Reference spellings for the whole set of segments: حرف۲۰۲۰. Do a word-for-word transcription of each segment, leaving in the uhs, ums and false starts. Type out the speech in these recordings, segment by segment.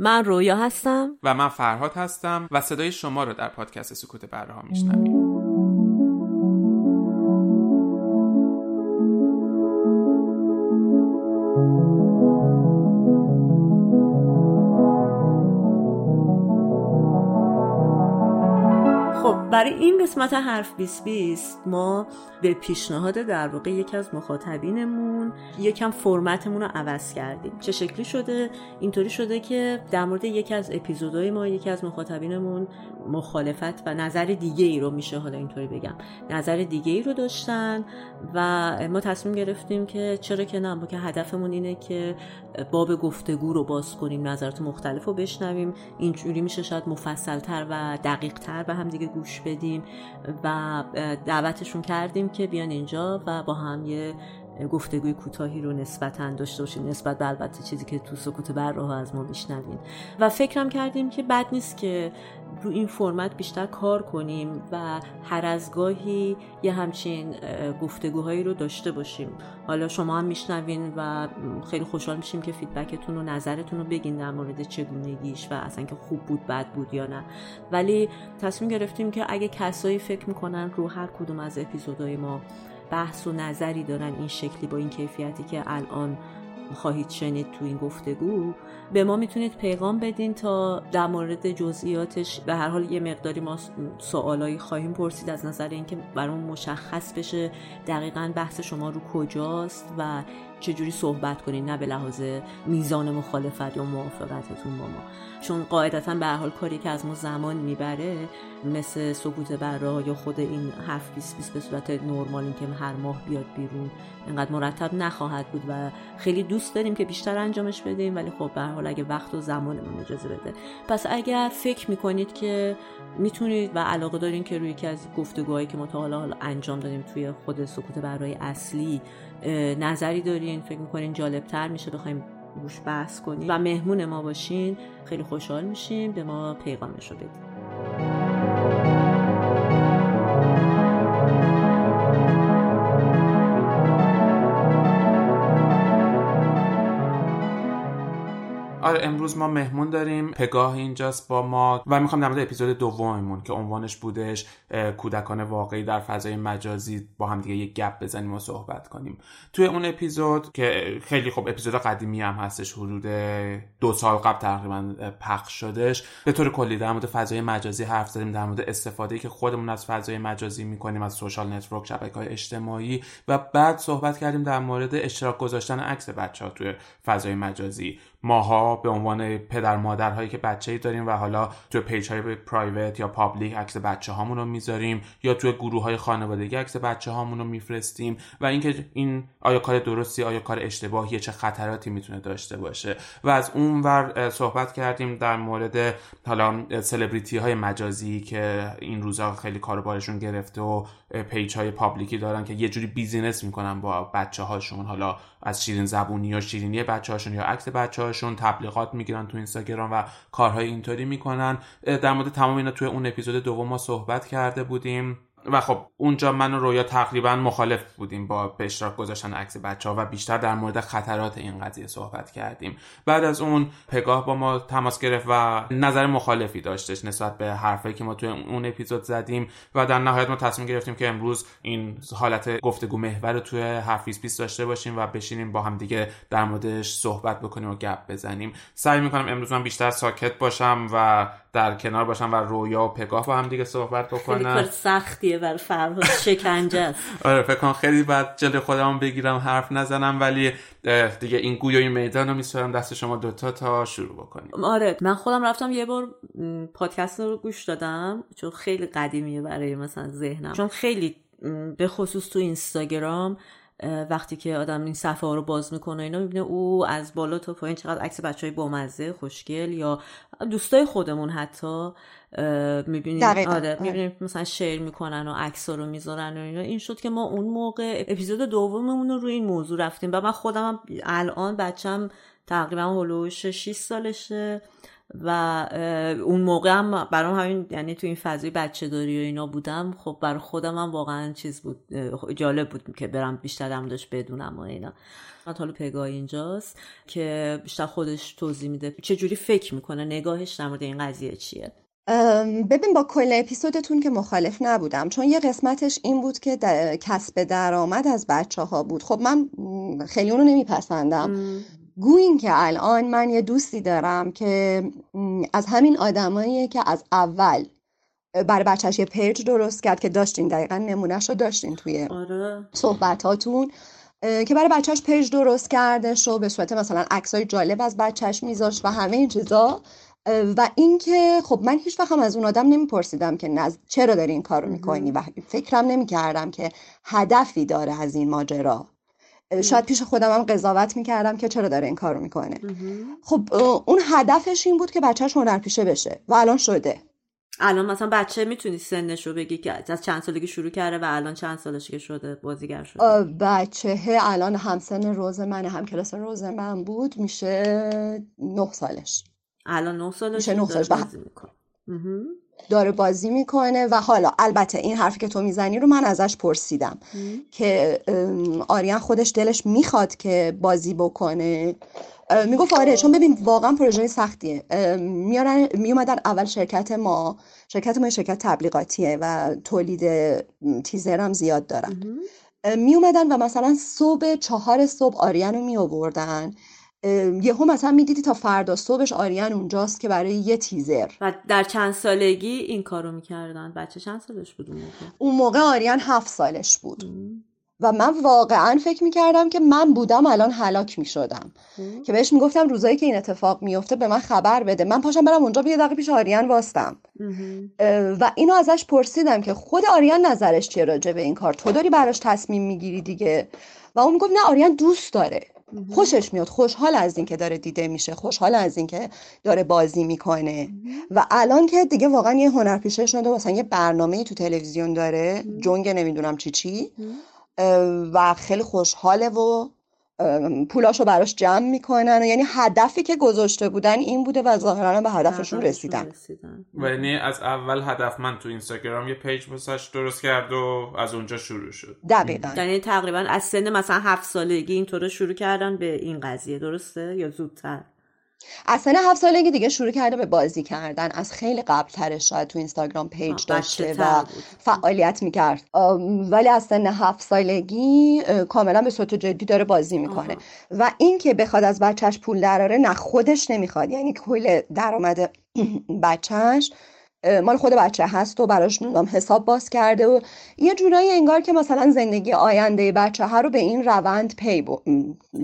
من رویا هستم و من فرهاد هستم و صدای شما رو در پادکست سکوت بره‌ها میشنویم. برای این قسمت حرف بیست بیست ما به پیشنهاد در واقع یکی از مخاطبینمون یکم فرمتمون رو عوض کردیم. چه شکلی شده؟ اینطوری شده که در مورد یکی از اپیزودهای ما یکی از مخاطبینمون مخالفت و نظر دیگه ای رو میشه حالا اینطوری بگم نظر دیگه ای رو داشتن و ما تصمیم گرفتیم که چرا که نه، ما که هدفمون اینه که باب گفتگو رو باز کنیم، نظرات مختلف رو بشنویم، اینجوری میشه شاید مفصل‌تر و دقیق‌تر به هم دیگه گوش بدیم و دعوتشون کردیم که بیان اینجا و با هم یه گفتگوی کوتاهی رو نسبتاً داشته باشیم نسبت به البته چیزی که تو سکوت بره‌ها از ما میشنوین و فکرم کردیم که بد نیست که رو این فرمت بیشتر کار کنیم و هر از گاهی یه همچین گفتگوهایی رو داشته باشیم. حالا شما هم میشنوین و خیلی خوشحال میشیم که فیدبکتون و نظرتون رو بگین در مورد چگونگیش و اصلا که خوب بود بد بود یا نه، ولی تصمیم گرفتیم که اگه کسایی فکر میکنن رو هر کدوم از اپیزودهای ما بحث و نظری دارن این شکلی با این کیفیتی که الان خواهید شنید تو این گفتگو، به ما میتونید پیغام بدین تا در مورد جزئیاتش به هر حال یه مقداری ما سوالایی خواهیم پرسید از نظر اینکه برامون مشخص بشه دقیقاً بحث شما رو کجاست و چجوری صحبت کنین، نه به لحاظ میزان مخالفت یا موافقتتون با ما، چون قاعدتاً به هر حال کاری که از ما زمان میبره مثل سکوت بره‌ها یا خود این حرف بیست بیست به صورت نرمال این که هر ماه بیاد بیرون انقدر مرتب نخواهد بود و خیلی دوست داریم که بیشتر انجامش بدیم، ولی خب به هر حال اگه وقت و زمانمون اجازه بده. پس اگر فکر میکنید که میتونید و علاقه دارین که روی یکی از گفتگوهایی که ما تا حالا انجام دادیم توی خود سکوت بره‌های اصلی نظری دارین، فکر میکنین جالبتر میشه بخوایم روش بحث کنیم و مهمون ما باشین، خیلی خوشحال میشیم، به ما پیغامش رو بدید. آره، امروز ما مهمون داریم، پگاه اینجاست با ما و میخوام در مورد اپیزود دوممون که عنوانش بودش کودکان واقعی در فضای مجازی با هم دیگه یک گپ بزنیم و صحبت کنیم. توی اون اپیزود که خیلی خب اپیزود قدیمی هم هستش، حدود دو سال قبل تقریبا پخش شدش، به طور کلی در مورد فضای مجازی حرف زدیم، در مورد استفاده‌ای که خودمون از فضای مجازی می‌کنیم، از سوشال نتورک، شبکه‌های اجتماعی و بعد صحبت کردیم در مورد اشتراک گذاشتن عکس بچه‌ها توی فضای مجازی. ماها به عنوان پدر مادرهایی که بچه‌ای داریم و حالا توی پیج‌های پرایوت یا پابلیک عکس بچه‌هامون رو می‌ذاریم یا توی گروه‌های خانوادگی عکس بچه‌هامون رو می‌فرستیم و اینکه این آیا کار درستی، آیا کار اشتباهیه، چه خطراتی می‌تونه داشته باشه. و از اونور صحبت کردیم در مورد حالا سلبریتی‌های مجازی که این روزا خیلی کاربارشون گرفته و پیج‌های پابلیکی دارن که یه جوری بیزینس می‌کنن با بچه‌هاشون، حالا از شیرین زبونی یا شیرینی بچه‌هاشون یا عکس بچه‌هاشون تبلیغات میگیرن تو اینستاگرام و کارهای اینطوری میکنن. در مورد تمام اینا توی اون اپیزود دوم ما صحبت کرده بودیم و خب اونجا من و رویا تقریبا مخالف بودیم با به اشتراک گذاشتن عکس بچه‌ها و بیشتر در مورد خطرات این قضیه صحبت کردیم. بعد از اون پگاه با ما تماس گرفت و نظر مخالفی داشتش نسبت به حرفایی که ما توی اون اپیزود زدیم و در نهایت ما تصمیم گرفتیم که امروز این حالت گفتگو محور رو توی حرف بیست بیست داشته باشیم و بشینیم با هم دیگه در موردش صحبت بکنیم و گپ بزنیم. سعی می‌کنم امروز من بیشتر ساکت باشم و در کنار باشم و رویا و پگاه با هم دیگه صحبت بکنن. خیلی سختیه برای فرهاد، شکنجه است. آره، فکر کنم خیلی بد جلوی خودم بگیرم حرف نزنم، ولی دیگه این گوی و این میدان رو میسپارم دست شما دوتا تا شروع بکنیم. آره، من خودم رفتم یه بار پادکست رو گوش دادم، چون خیلی قدیمیه برای مثلا ذهنم، چون خیلی به خصوص تو اینستاگرام وقتی که آدم این صفحه ها رو باز میکنه اینا میبینه او از بالا تا پایین چقدر عکس بچهای بامزه، خوشگل یا دوستای خودمون حتی میبینیم، آره میبینیم مثلا شیر میکنن و عکس ها رو میذارن و اینا. این شد که ما اون موقع اپیزود دوممون رو روی این موضوع رفتیم و من خودم هم الان بچم تقریبا هلوش شش سالشه و اون موقع هم برام همین، یعنی تو این فضای بچه داری و اینا بودم، خب برای خودم هم واقعا چیز بود، جالب بود که برم بیشتر هم داشت بدونم و اینا. حالا پگاه اینجاست که بیشتر خودش توضیح میده چجوری فکر میکنه، نگاهش در مورد این قضیه چیه. ببین با کل اپیزودتون که مخالف نبودم، چون یه قسمتش این بود که در... کسب درآمد از بچه ها بود. خب من خیلی اونو نمیپسندم. م. گوین که الان من یه دوستی دارم که از همین آدماییه که از اول برای بچهش یه پیج درست کرد که داشتین دقیقا نمونهش رو داشتین توی صحبتاتون، که برای بچهش پیج درست کردش و به صورت مثلا عکسای جالب از بچهش میذاشت و همه این چیزا. و این که خب من هیچ وقت هم از اون آدم نمیپرسیدم که نز... چرا داری این کارو میکنی و فکرم نمیکردم که هدفی داره از این ماجرا. شاید پیش خودم هم قضاوت میکردم که چرا داره این کارو میکنه. خب اون هدفش این بود که بچهش هنرپیشه بشه و الان شده. الان مثلا بچه میتونی سنش رو بگی که از چند سالگی شروع کرده و الان چند سالش که شده بازیگر شده؟ بچه الان همسن روز من، هم کلاس روز من بود، میشه نه سالش. الان نه سالش میشه، نه سالش داره بازی میکنه. داره بازی میکنه. و حالا البته این حرفی که تو میزنی رو من ازش پرسیدم مم. که آریان خودش دلش میخواد که بازی بکنه، میگفت آره، چون ببین واقعا پروژه سختیه. میارن میومدن اول شرکت ما شرکت ما شرکت تبلیغاتیه و تولید تیزر هم زیاد دارن. میومدن و مثلا صبح چهار صبح آریان رو میآوردن، یه هم مثلا میدیدی تا فردا صبحش آریان اونجاست که برای یه تیزر. و در چند سالگی این کارو میکردن؟ بچه چند سالش بود اون موقع؟ اون موقع آریان هفت سالش بود. مم. و من واقعا فکر میکردم که من بودم الان هلاک میشدم، که بهش میگفتم روزایی که این اتفاق میفته به من خبر بده، من پاشم برم اونجا یه دقیقه پیش آریان واستم. و اینو ازش پرسیدم که خود آریان نظرش چیه راجع به این کار، تو داری براش تصمیم میگیری دیگه. و اون میگفت نه، آریان دوست داره، خوشش میاد، خوشحال از این که داره دیده میشه، خوشحال از این که داره بازی میکنه. و الان که دیگه واقعا یه هنرپیشه شده، مثلا یه برنامه‌ای تو تلویزیون داره، جنگ نمیدونم چی چی، و خیلی خوشحاله و پولاشو براش جمع میکنن. و یعنی هدفی که گذاشته بودن این بوده و ظاهرا به هدفشون رسیدن. و یعنی از اول هدفمند تو اینستاگرام یه پیج واسش درست کرد و از اونجا شروع شد. دقیقاً. یعنی تقریبا از سن مثلا هفت سالگی اینطوری شروع کردن به این قضیه، درسته یا زودتر؟ از سن هفت سالگی دیگه شروع کرده به بازی کردن، از خیلی قبل ترش شاید تو اینستاگرام پیج داشته و فعالیت میکرد، ولی از سن هفت سالگی کاملا به صورت جدی داره بازی میکنه. آه. و این که بخواد از بچهش پول دراره، نه خودش نمیخواد، یعنی کل درآمد بچهش مال خود بچه هست و براش نونام حساب باز کرده و یه جورایی انگار که مثلا زندگی آینده بچه ها رو به این روند پی بو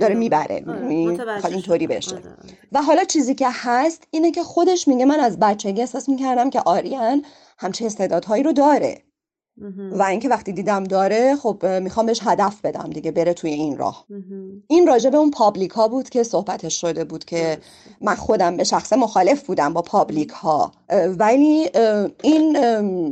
داره میبره، میخواد اینطوری بشه. آره. و حالا چیزی که هست اینه که خودش میگه من از بچگی احساس میکردم که آریان همچین استعدادهایی رو داره و اینکه وقتی دیدم داره، خب میخوام بهش هدف بدم دیگه، بره توی این راه. این راجع به اون پابلیک ها بود که صحبتش شده بود، که من خودم به شخص مخالف بودم با پابلیک ها، ولی این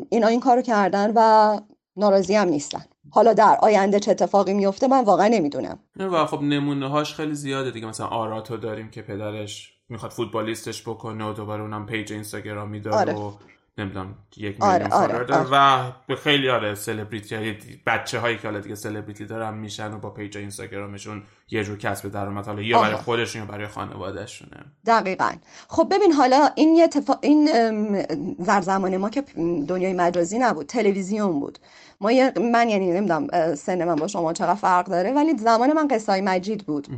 اینا این کارو کردن و ناراضی هم نیستن. حالا در آینده چه اتفاقی میفته من واقعا نمیدونم. و خب نمونه هاش خیلی زیاده دیگه، مثلا آراتو داریم که پدرش میخواد فوتبالیستش بکنه و دوباره اونم پیج اینستاگرامی داره. آره. و نمیدونم یک میلیون فالوور داره و به خیلی آره سلبریتی بچه هایی که حالا دیگه سلبریتی دارن میشن و با پیج اینستاگرامشون یه جور کسب درآمد، حالا یا برای خودشون یا برای خانواده‌شونه. دقیقاً. خب ببین حالا این یه اتفاق، این در زمان ما که دنیای مجازی نبود، تلویزیون بود. ما یه من یعنی نمیدونم سن من با شما چقدر فرق داره، ولی زمان من قصه‌های مجید بود.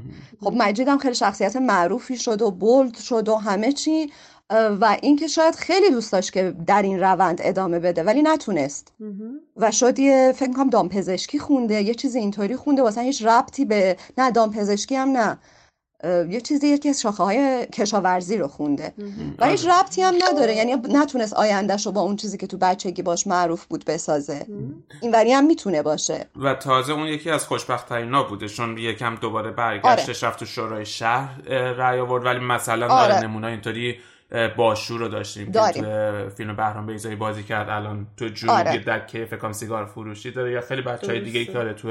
خب مجید هم خیلی شخصیت معروفی شد و بولد شد و همه چی، و اینکه شاید خیلی دوست داشت که در این روند ادامه بده ولی نتونست و شد یه فکر می‌کنم دامپزشکی خونده، یه چیز اینطوری خونده، واسه هیچ ربطی به نه دامپزشکی هم نه، یه چیزی یکی از شاخه‌های کشاورزی رو خونده و هیچ ربطی هم نداره، یعنی نتونست آینده‌شو با اون چیزی که تو بچگی باش معروف بود بسازه. اینوری هم میتونه باشه. و تازه اون یکی از خوشبخت‌ترینا بوده، چون یکم دوباره برگشتش. آره. رفت تو شورای شهر رأی آورد، ولی مثلا آره. نمونه‌ای اینطوری باشور رو داشتیم که فیلم بهرام بیضایی بازی کرد، الان تو جنوب آره. در کیف کام سیگار فروشی داره، یا خیلی بچهای دیگه کاره تو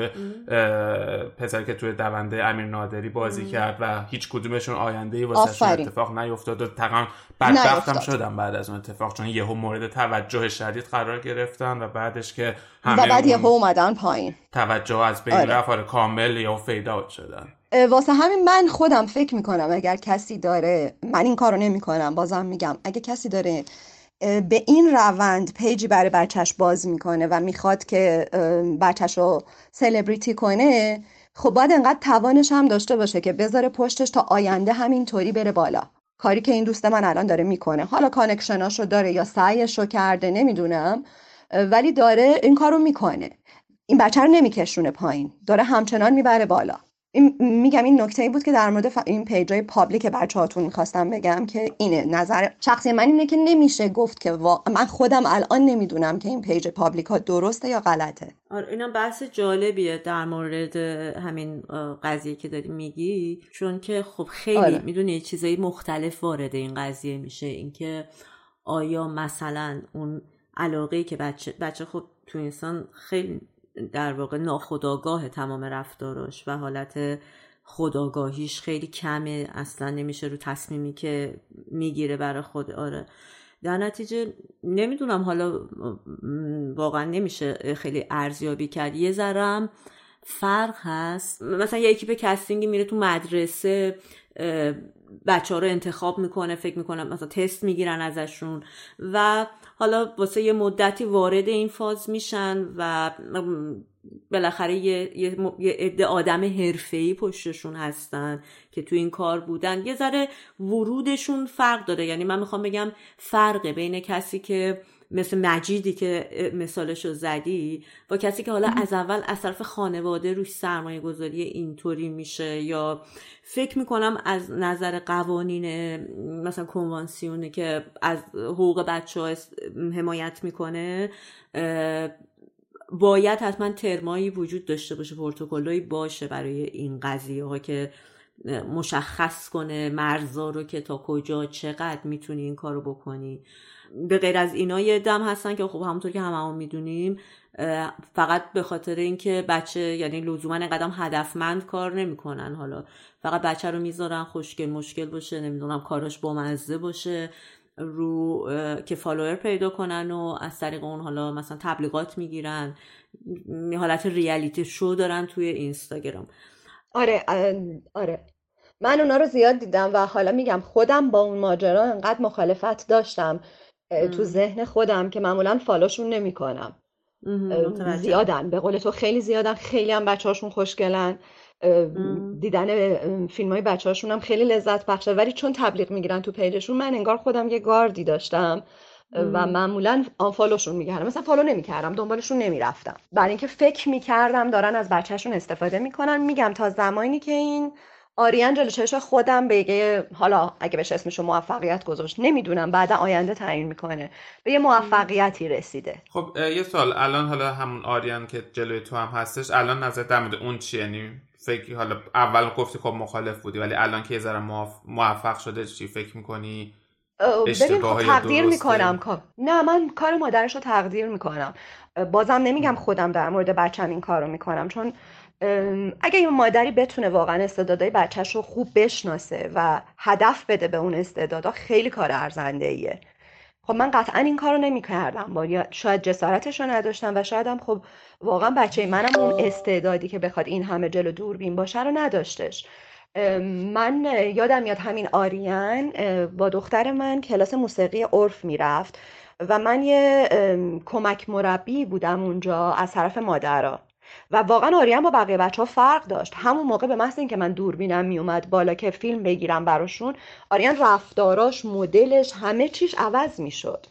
پسر که تو دونده امیر نادری بازی ام. کرد و هیچ کدومشون آینده‌ای واسه اتفاق نیفتاد و تقریبا بدبختم شدم بعد از اون اتفاق، چون یهو مورد توجه شدید قرار گرفتن و بعدش که همه و بعد یهو اومدن پایین، توجه از بین آره. رفت آره کامل یهو فید اوت شدن. واسه همین من خودم فکر میکنم اگر کسی داره، من این کارو نمیکنم، بازم میگم اگه کسی داره به این روند پیجی برای بچهش باز میکنه و میخواد که بچهش رو سلبریتی کنه، خب باید انقدر توانش هم داشته باشه که بذاره پشتش تا آینده همینطوری بره بالا. کاری که این دوست من الان داره میکنه، حالا کانکشناشو داره یا سعیشو کرده نمیدونم، ولی داره این کارو میکنه، این بچه رو نمیکشونه پایین، داره همچنان میبره بالا. این میگم این نکته ای بود که در مورد ف... این پیجای پابلیک بچه‌هاتون می‌خواستم بگم که اینه نظر شخصی من اینه که نمیشه گفت که وا... من خودم الان نمیدونم که این پیج پابلیک ها درسته یا غلطه. آره اینم بحث جالبیه در مورد همین قضیه که داری میگی، چون که خب خیلی آره. میدونی چیزای مختلف وارد این قضیه میشه، اینکه آیا مثلا اون علاقه‌ای که بچه بچه خب تو انسان خیلی در واقع ناخودآگاه تمام رفتاراش و حالت خودآگاهیش خیلی کمه، اصلا نمیشه رو تصمیمی که میگیره برای خود آره، در نتیجه نمیدونم حالا واقعا نمیشه خیلی ارزیابی کرد. یه ذرم فرق هست، مثلا یکی به کاستینگ میره تو مدرسه بچه ها رو انتخاب میکنه، فکر میکنم مثلا تست میگیرن ازشون و حالا واسه یه مدتی وارد این فاز میشن و بالاخره یه یه, یه عده آدم حرفه‌ای پشتشون هستن که تو این کار بودن. یه ذره ورودشون فرق داره، یعنی من میخوام بگم فرق بین کسی که مثل مجیدی که مثالشو زدی با کسی که حالا از اول از طرف خانواده روش سرمایه گذاری اینطوری میشه، یا فکر میکنم از نظر قوانین مثلا کنوانسیونه که از حقوق بچه ها حمایت میکنه، باید حتما ترمایی وجود داشته باشه، پروتکلایی باشه برای این قضیه ها که مشخص کنه مرزا رو که تا کجا چقدر میتونی این کارو بکنی. به غیر از اینا یه دم هستن که خب همونطور که همه هم میدونیم فقط به خاطر اینکه بچه یعنی لزوما قدم هدفمند کار نمیکنن، حالا فقط بچه رو میذارن خوشگل مشکل باشه، نمیدونم کاراش بامزه باشه رو که فالوور پیدا کنن و از طریق اون حالا مثلا تبلیغات میگیرن، حالت ریالیتی شو دارن توی اینستاگرام. آره آره من اونا رو زیاد دیدم و حالا میگم خودم با اون ماجرا انقدر مخالفت داشتم ام. تو ذهن خودم که معمولا فالوشون نمی کنم. زیادن به قول تو خیلی زیادن، خیلی هم بچه هاشون خوشگلن، دیدن فیلم های بچه هاشون هم خیلی لذت بخشه، ولی چون تبلیغ میگیرن تو پیجشون من انگار خودم یه گاردی داشتم و معمولا آنفالوشون میکردم، مثلا فالو نمیکردم، دنبالشون نمیرفتم، برای اینکه فکر میکردم دارن از بچهشون استفاده میکنن. میگم تا زمانی که این آریان جلو چشم خودم بگه، حالا اگه بهش اسمشو موفقیت گذاشت نمیدونم بعدا آینده تعیین میکنه، به یه موفقیتی رسیده. خب یه سوال، الان حالا همون آریان که جلوی تو هم هستش، الان نظرت در مورد اون چیه؟ یعنی فکر حالا اول گفتی خب مخالف بودی، ولی الان که یه ذره موفق شده چی فکر میکنی؟ ببین خب تقدیر میکنم کار نه من کار مادرش رو تقدیر میکنم، بازم نمیگم خودم در مورد بچه‌م این کارو میکنم، چون اگه یه مادری بتونه واقعا استعدادهای بچه‌ش رو خوب بشناسه و هدف بده به اون استعدادها، خیلی کار ارزنده‌ایه. خب من قطعا این کارو نمیکردم، یا شاید جسارتشو نداشتم و شاید هم خب واقعا بچه منم اون استعدادی که بخواد این همه جلو دوربین باشه رو نداشتش. من یادم میاد همین آریان با دختر من کلاس موسیقی عرف میرفت و من یه کمک مربی بودم اونجا از طرف مادرها و واقعا آریان با بقیه بچه ها فرق داشت. همون موقع به محض این که من دوربینم میومد بالا که فیلم بگیرم براشون، آریان رفتاراش، مدلش، همه چیش عوض میشد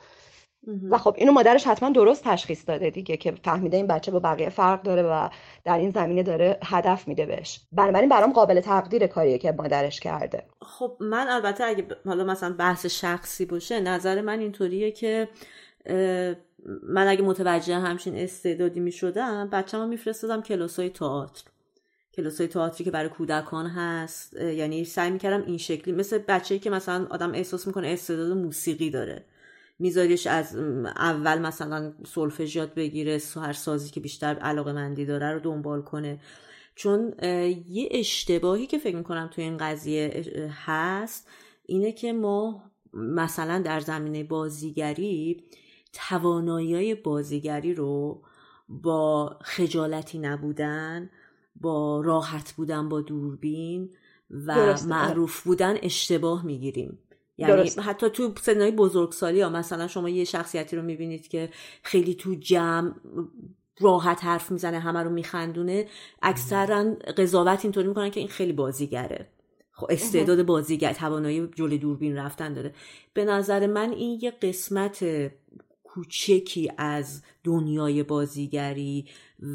و خب اینو مادرش حتما درست تشخیص داده دیگه، که فهمیده این بچه با بقیه فرق داره و در این زمینه داره هدف میده بهش. بنابراین برام قابل تقدیر کاریه که مادرش کرده. خب من البته اگه حالا مثلا بحث شخصی باشه، نظر من اینطوریه که من اگه متوجه همچین استعدادی میشدم بچه‌مو میفرستادم کلاس‌های تئاتر، کلاسای تئاتری که برای کودکان هست، یعنی سعی میکردم این شکلی، مثل بچه‌ای که مثلا آدم احساس میکنه استعداد موسیقی داره، میذاریش از اول مثلا سولفژ یاد بگیره، هر سازی که بیشتر علاقه‌مندی داره رو دنبال کنه. چون یه اشتباهی که فکر میکنم توی این قضیه هست اینه که ما مثلا در زمینه بازیگری توانایی‌های بازیگری رو با خجالتی نبودن، با راحت بودن با دوربین و درسته. معروف بودن اشتباه میگیریم. یعنی درسته. حتی تو سنهای بزرگسالی ها مثلا شما یه شخصیتی رو میبینید که خیلی تو جمع راحت حرف میزنه، همه رو میخندونه، اکثرا قضاوت اینطوری میکنن که این خیلی بازیگره، استعداد بازیگر، توانایی جلوی دوربین رفتن داره. به نظر من این یه قسمت کوچکی از دنیای بازیگری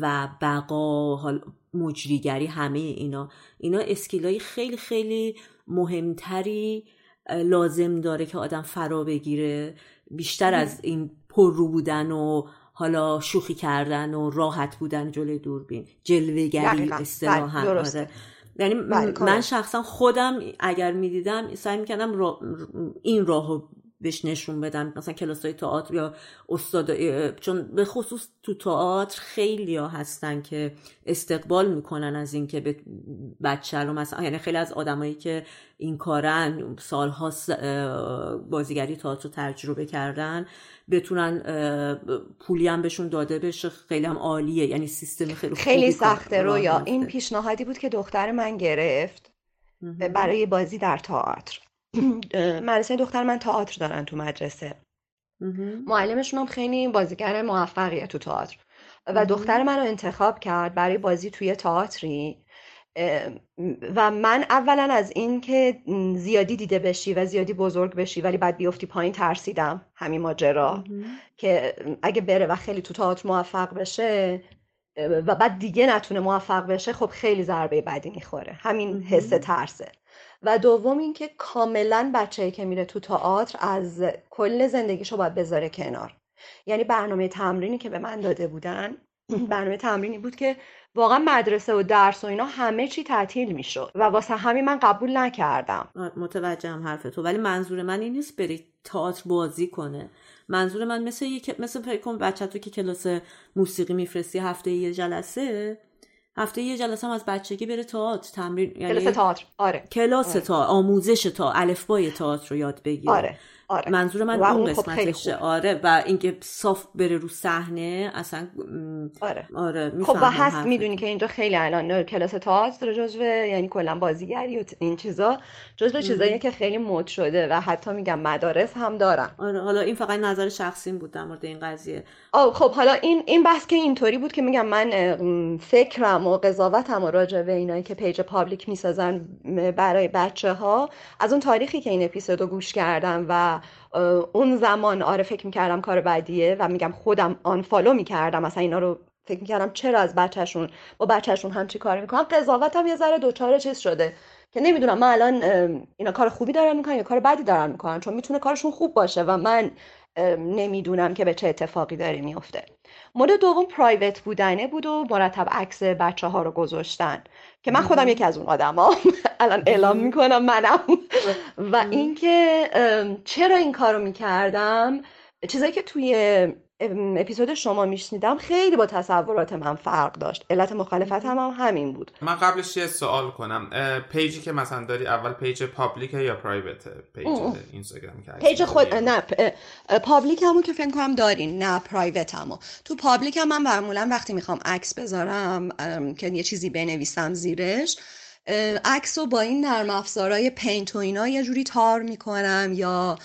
و بقا، حال مجریگری، همه اینا اینا اسکیلای خیلی خیلی مهمتری لازم داره که آدم فرا بگیره، بیشتر از این پر رو بودن و حالا شوخی کردن و راحت بودن جلوی دوربین، جلوه‌گری اصطلاحاً. درسته. یعنی من شخصا خودم اگر میدیدم سعی میکردم را... این راهو بهش نشون بدم، مثلا کلاسای تئاتر یا استاد، چون به خصوص تو تئاتر خیلیا هستن که استقبال میکنن از این که به بچه رو مثلا، یعنی خیلی از آدمایی که این کارن سالها بازیگری تئاتر رو تجربه کردن بتونن پولی هم بهشون داده بشه، خیلی هم عالیه، یعنی سیستم خیلی خیلی سخته. رویا این پیشنهادی بود که دختر من گرفت برای بازی در تئاتر. مدرسه دختر من تئاتر دارن تو مدرسه، معلمشون هم خیلی بازیگر موفقیه تو تئاتر و دختر منو انتخاب کرد برای بازی توی تئاتری. و من اولا از این که زیادی دیده بشی و زیادی بزرگ بشی ولی بعد بیفتی پایین ترسیدم، همین ماجرا که اگه بره و خیلی تو تئاتر موفق بشه و بعد دیگه نتونه موفق بشه، خب خیلی ضربه بدی میخوره، همین حس ترسه. و دوم این که کاملا بچه‌ای که میره تو تئاتر از کل زندگیشو باید بذاره کنار. یعنی برنامه تمرینی که به من داده بودن برنامه تمرینی بود که واقعا مدرسه و درس و اینا همه چی تعطیل میشد و واسه همین من قبول نکردم. متوجهم حرف تو، ولی منظور من این نیست بری تئاتر بازی کنه. منظور من مثل یک مثل فکر کن بچه‌تو که کلاس موسیقی میفرستی هفته یه جلسه، هفته یه جلسه هم از بچگی بره تئاتر تمرین، یعنی کلاس تئاتر. آره کلاس تئاتر، آموزش تئاتر، الفبای تئاتر رو یاد بگیره. آره آره منظور من اون قسمتشه. آره و اینکه صاف بره رو صحنه اصلا. آره آره خب و هست، میدونی که اینجا خیلی الان کلاس تئاتر جزو، یعنی کلا بازیگری و این چیزا جزو چیزاییه که خیلی مد شده و حتی میگم مدارس هم دارن. آره حالا این فقط نظر شخصیم بود در مورد این قضیه. آه خب حالا این این بحث که اینطوری بود که میگم من فکرم و قضاوتم راجع به اینایی که پیج پابلیک میسازن برای بچه‌ها از اون تاریخی که این اپیزودو گوش کردم و اون زمان آره فکر میکردم کار بدیه و میگم خودم آنفالو میکردم، مثلا اینا رو فکر میکردم چرا از بچهشون با بچهشون همچی کار میکنم. قضاوتم یه ذره دوچاره چیز شده که نمیدونم من الان اینا کار خوبی دارن میکنن یا کار بدی دارن میکنن، چون میتونه کارشون خوب باشه و من نمیدونم که به چه اتفاقی داره میفته. مورد دوم پرایوت بودنه بود و مرتب عکس بچه ها رو گذاشتن که من خودم یکی از اون آدما الان اعلام میکنم منم. و اینکه چرا این کارو میکردم، چیزایی که توی اپیزود شما میشنیدم خیلی با تصورات من فرق داشت. علت مخالفت هم, هم همین بود. من قبلش یه سوال کنم، پیجی که مثلا داری اول پیج پابلیکه یا پرایوته؟ پیج اینستاگرام که پیج خود نه پابلیک همون که فکر کنم دارین، نه پرایوت همو. تو پابلیک هم من معمولا وقتی میخوام عکس بذارم که یه چیزی بنویسم زیرش، عکسو با این نرم افزارهای پینت و اینا یه جوری تار میکنم یا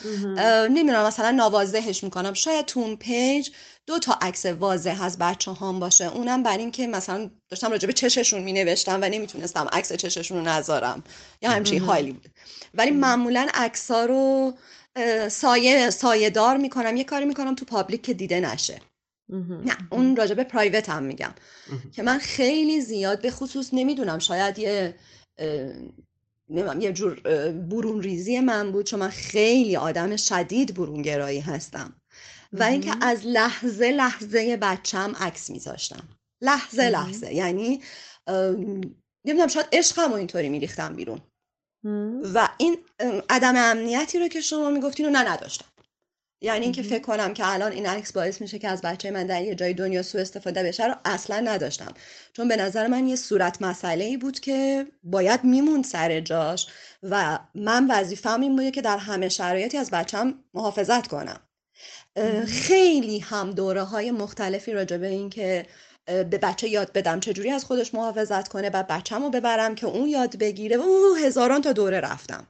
نمیدونم مثلا نوازهش میکنم. شاید تو اون پیج دو تا عکس واضح از بچه‌هام باشه، اونم برای این که مثلا داشتم راجع به چششون مینوشتم و نمیتونستم عکس چششون رو نذارم یا همچین حالی بود. ولی معمولا عکس‌ها رو سایه سایه دار میکنم، یه کاری میکنم تو پابلیک که دیده نشه. نه اون راجع به پرایوت هم میگم که من خیلی زیاد به خصوص نمیدونم شاید یه نمیدونم یه جور برون ریزی من بود، چون من خیلی آدم شدید برونگرایی هستم و اینکه از لحظه لحظه بچم عکس میذاشتم، لحظه لحظه. یعنی نمیدونم شاید عشقم و اینطوری میریختم بیرون و این عدم امنیتی رو که شما میگفتین رو نه نداشتم. یعنی اینکه فکر کنم که الان این عکس باعث میشه که از بچه من در یه جای دنیا سوء استفاده بشه رو اصلا نداشتم، چون به نظر من یه صورت مسئله‌ای بود که باید میموند سر جاش و من وظیفه‌م این بود که در همه شرایطی از بچه‌م محافظت کنم. خیلی هم دوره‌های مختلفی راجع به این که به بچه یاد بدم چجوری از خودش محافظت کنه و بچه‌مو ببرم که اون یاد بگیره و هزاران تا دوره رفتم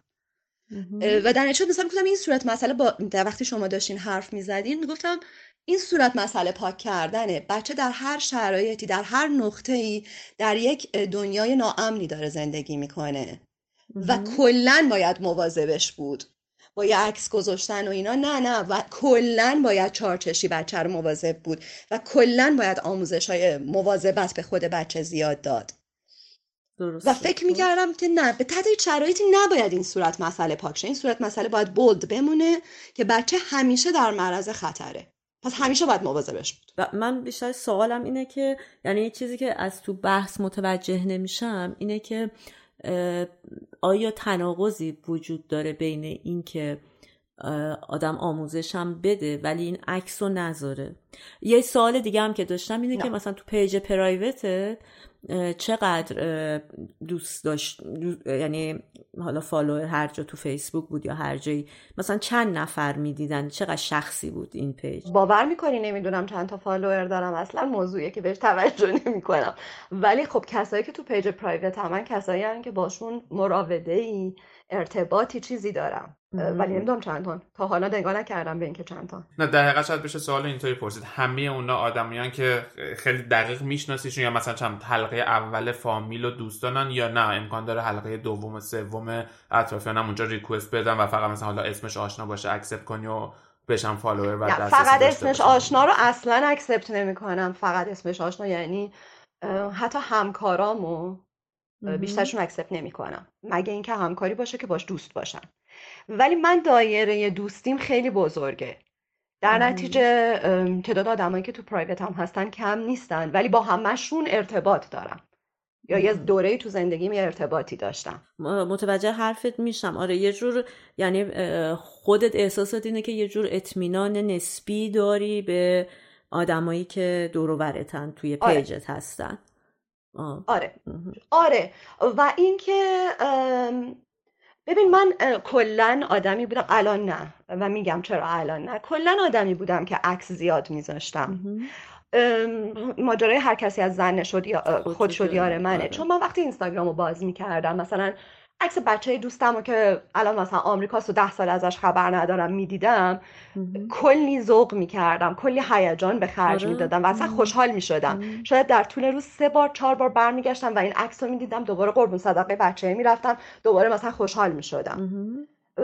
و در نتیجه مثلا میگفتم این صورت مسئله با وقتی شما داشتین حرف میزدین میگفتم این صورت مسئله پاک کردنه. بچه در هر شرایطی در هر نقطه‌ای در یک دنیای ناامنی داره زندگی میکنه و کلاً باید مواظبش بود با یه عکس گذاشتن و اینا نه نه و کلاً باید چارچشی بچه رو مواظب بود و کلاً باید آموزش‌های مواظبت به خود بچه زیاد داد. و فکر میکردم که نه به تدریج شرایطی نباید این صورت مسئله پاک شه، این صورت مسئله باید بولد بمونه که بچه همیشه در معرض خطره، پس همیشه باید مواظبش بود. من بیشتر سوالم اینه که یعنی یه چیزی که از تو بحث متوجه نمیشم اینه که آیا تناقضی وجود داره بین این که آدم آموزشم بده ولی این عکسو نذاره. یه سوال دیگه هم که داشتم اینه نه. که مثلا تو پیج پرایوته چقدر دوست داشت دوست، یعنی حالا فالوور هر جا تو فیسبوک بود یا هر جایی مثلا چند نفر میدیدن، چقدر شخصی بود این پیج؟ باور میکنی نمیدونم چند تا فالوور دارم، اصلا موضوعیه که بهش توجه نمیکنم، ولی خب کسایی که تو پیج پرایوت همن کسایی هن که باشون مراوده‌ای ارتباطی چیزی دارم مم. ولی نمیدونم چند تا تا حالا نگاه نکردم به اینکه چند تا. نه در حقیقت شاید بشه سوال اینطوری پرسید همه اونا آدمیان که خیلی دقیق میشناسیشون یا مثلا چند حلقه اول فامیل و دوستانن یا نه امکان داره حلقه دوم و سوم اطرافیانم اونجا ریکوست بدم و فقط مثلا حالا اسمش آشنا باشه اکسپت کنی و بشم فالوور و دسترسی داشته. فقط اسمش آشنا رو اصلا اکسپت نمیکنم، فقط اسمش آشنا یعنی حتی همکارامو بیشترشون اکسپت نمیکنم مگه اینکه همکاری باشه که باش دوست باشم، ولی من دایره دوستیم خیلی بزرگه در نتیجه تعداد آدمایی که تو پرایوت هم هستن کم نیستن ولی با همشون ارتباط دارم یا یه دوره‌ای تو زندگیم یه ارتباطی داشتم. متوجه حرفت میشم. آره یه جور یعنی خودت احساسات اینه که یه جور اطمینان نسبی داری به آدمایی که دور و برتن توی پیجت آره. هستن. آه. آره آره و این که ببین من کلن آدمی بودم، الان نه و میگم چرا الان نه، کلن آدمی بودم که عکس زیاد میذاشتم. ماجرای هر کسی از زن شد یا خود شد یار منه آره. چون من وقتی اینستاگرامو باز میکردم مثلا عکس بچه دوستمو که الان مثلا آمریکاست و ده سال ازش خبر ندارم میدیدم کلی ذوق میکردم، کلی هیجان به خرج آره. میدادم و اصلا خوشحال میشدم. شاید در طول روز سه بار چهار بار برمیگشتم و این عکس رو میدیدم دوباره قربون صدقه بچه میرفتم دوباره مثلا خوشحال میشدم.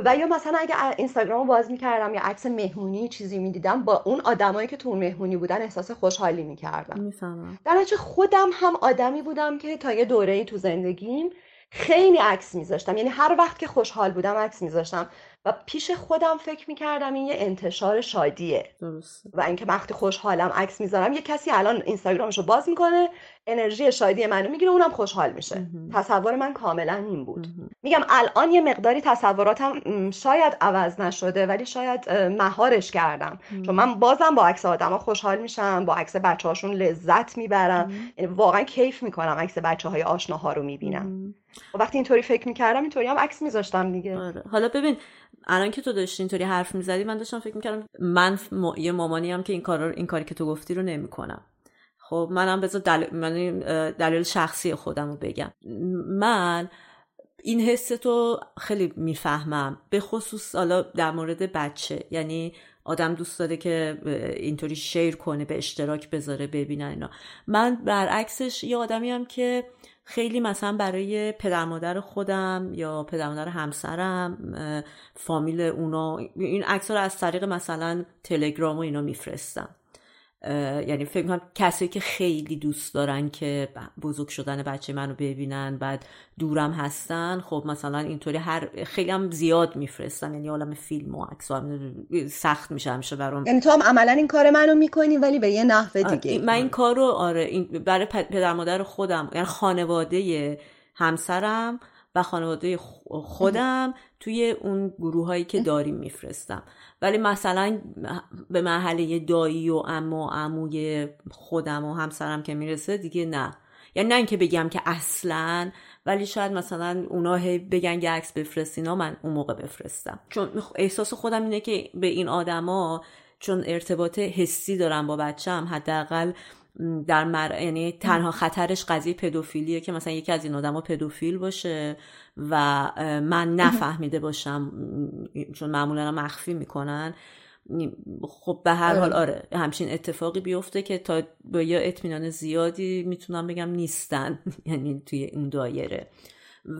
و یا مثلا اگه اینستاگرامو باز میکردم یا عکس مهمونی چیزی میدیدم با اون آدمایی که تو اون مهمونی بودن احساس خوشحالی میکردم. میفهمم. در نتیجه خودم هم آدمی بودم که تا یه دوره‌ای تو زندگیم خیلی عکس میذاشتم، یعنی هر وقت که خوشحال بودم عکس میذاشتم و پیش خودم فکر میکردم این یه انتشار شادیه درست. و اینکه وقتی خوشحالم عکس میذارم یه کسی الان اینستاگرامشو باز میکنه انرژی شادی منو میگیره اونم خوشحال میشه. مهم. تصور من کاملا این بود. مهم. میگم الان یه مقداری تصوراتم شاید عوض نشده ولی شاید مهارش کردم. مهم. چون من بازم با عکس آدما خوشحال میشم، با عکس بچه‌هاشون لذت میبرم، یعنی واقعا کیف میکنم عکس بچه‌های آشناها رو میبینم. مهم. و وقتی اینطوری فکر میکردم اینطوری هم عکس میذاشتم دیگه. آره. حالا ببین الان که تو داشتی اینطوری حرف میزدی من داشتم فکر میکردم من م... یه مامانی هم که این کار رو... این کاری که تو گفتی رو نمیکنم. خب منم بذار دل... من دلیل شخصی خودم رو بگم. من این حس تو خیلی میفهمم، به خصوص حالا در مورد بچه، یعنی آدم دوست داره که اینطوری شیر کنه به اشتراک بذاره ببینن اینا. من برعکسش یه آدمی هم که خیلی مثلا برای پدر مادر خودم یا پدر مادر همسرم فامیل اونا این عکس رو از طریق مثلا تلگرام و اینا میفرستم، یعنی فکر میکنم کسایی که خیلی دوست دارن که بزرگ شدن بچه منو ببینن بعد دورم هستن خب مثلا اینطوری هر خیلی هم زیاد میفرستن، یعنی عالم فیلم و عکس هم سخت میشه همیشه برام. یعنی تو هم عملا این کار منو میکنی ولی به یه نحو دیگه. من این کارو آره این برای پدر مادر خودم، یعنی خانواده همسرم و خانواده خودم توی اون گروه هایی که داریم میفرستم. ولی مثلا به مرحله دایی و عمو و عموی خودم و همسرم که میرسه دیگه نه، یعنی نه اینکه بگم که اصلا، ولی شاید مثلا اونا هی بگن که عکس بفرستینا، من اون موقع بفرستم، چون احساس خودم اینه که به این آدما چون ارتباط حسی دارم با بچه‌م، حداقل در مر... یعنی تنها خطرش قضیه پدوفیلیه که مثلا یکی از این آدما پدوفیل باشه و من نفهمیده باشم، چون معمولا مخفی میکنن. خب به هر حال آره همچین اتفاقی بیفته که تا با یه اطمینان زیادی میتونم بگم نیستن، یعنی توی اون دایره.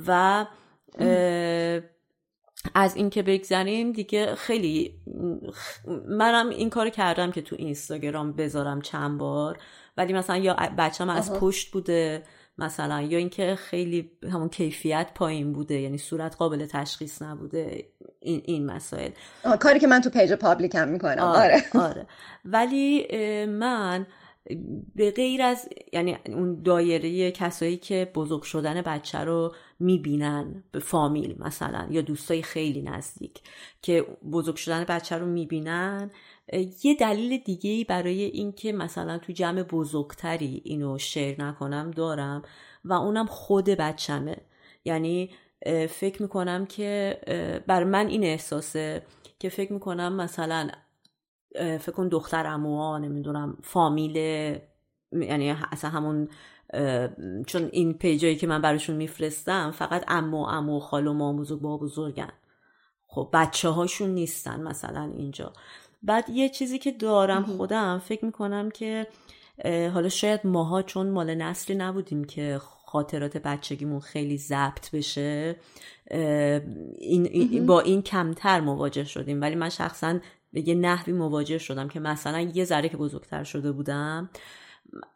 و از این که بگذریم دیگه، خیلی منم این کار کردم که تو اینستاگرام بذارم چند بار، ولی مثلا یا بچه‌م از پشت بوده مثلا، یا اینکه خیلی همون کیفیت پایین بوده، یعنی صورت قابل تشخیص نبوده، این این مسائل، کاری که من تو پیج پابلیک هم میکنم. آره آره ولی من به غیر از یعنی اون دایره کسایی که بزرگ شدن بچه رو میبینن، به فامیل مثلا یا دوستای خیلی نزدیک که بزرگ شدن بچه رو میبینن، یه دلیل دیگه‌ای برای این که مثلا تو جمع بزرگتری اینو شیر نکنم دارم و اونم خود بچمه. یعنی فکر میکنم که بر من این احساسه که فکر میکنم مثلا فکر کن دختر عموها، نمیدونم فامیل، یعنی اصلا همون، چون این پیجایی که من براشون میفرستم فقط عمو عمو خاله ماموز و بابوزرگن، خب بچه هاشون نیستن مثلا اینجا. بعد یه چیزی که دارم خودم فکر میکنم که حالا شاید ماها چون مال نسلی نبودیم که خاطرات بچگیمون خیلی ضبط بشه، این این با این کمتر مواجه شدیم، ولی من شخصا به یه نحوی مواجه شدم که مثلا یه ذره که بزرگتر شده بودم،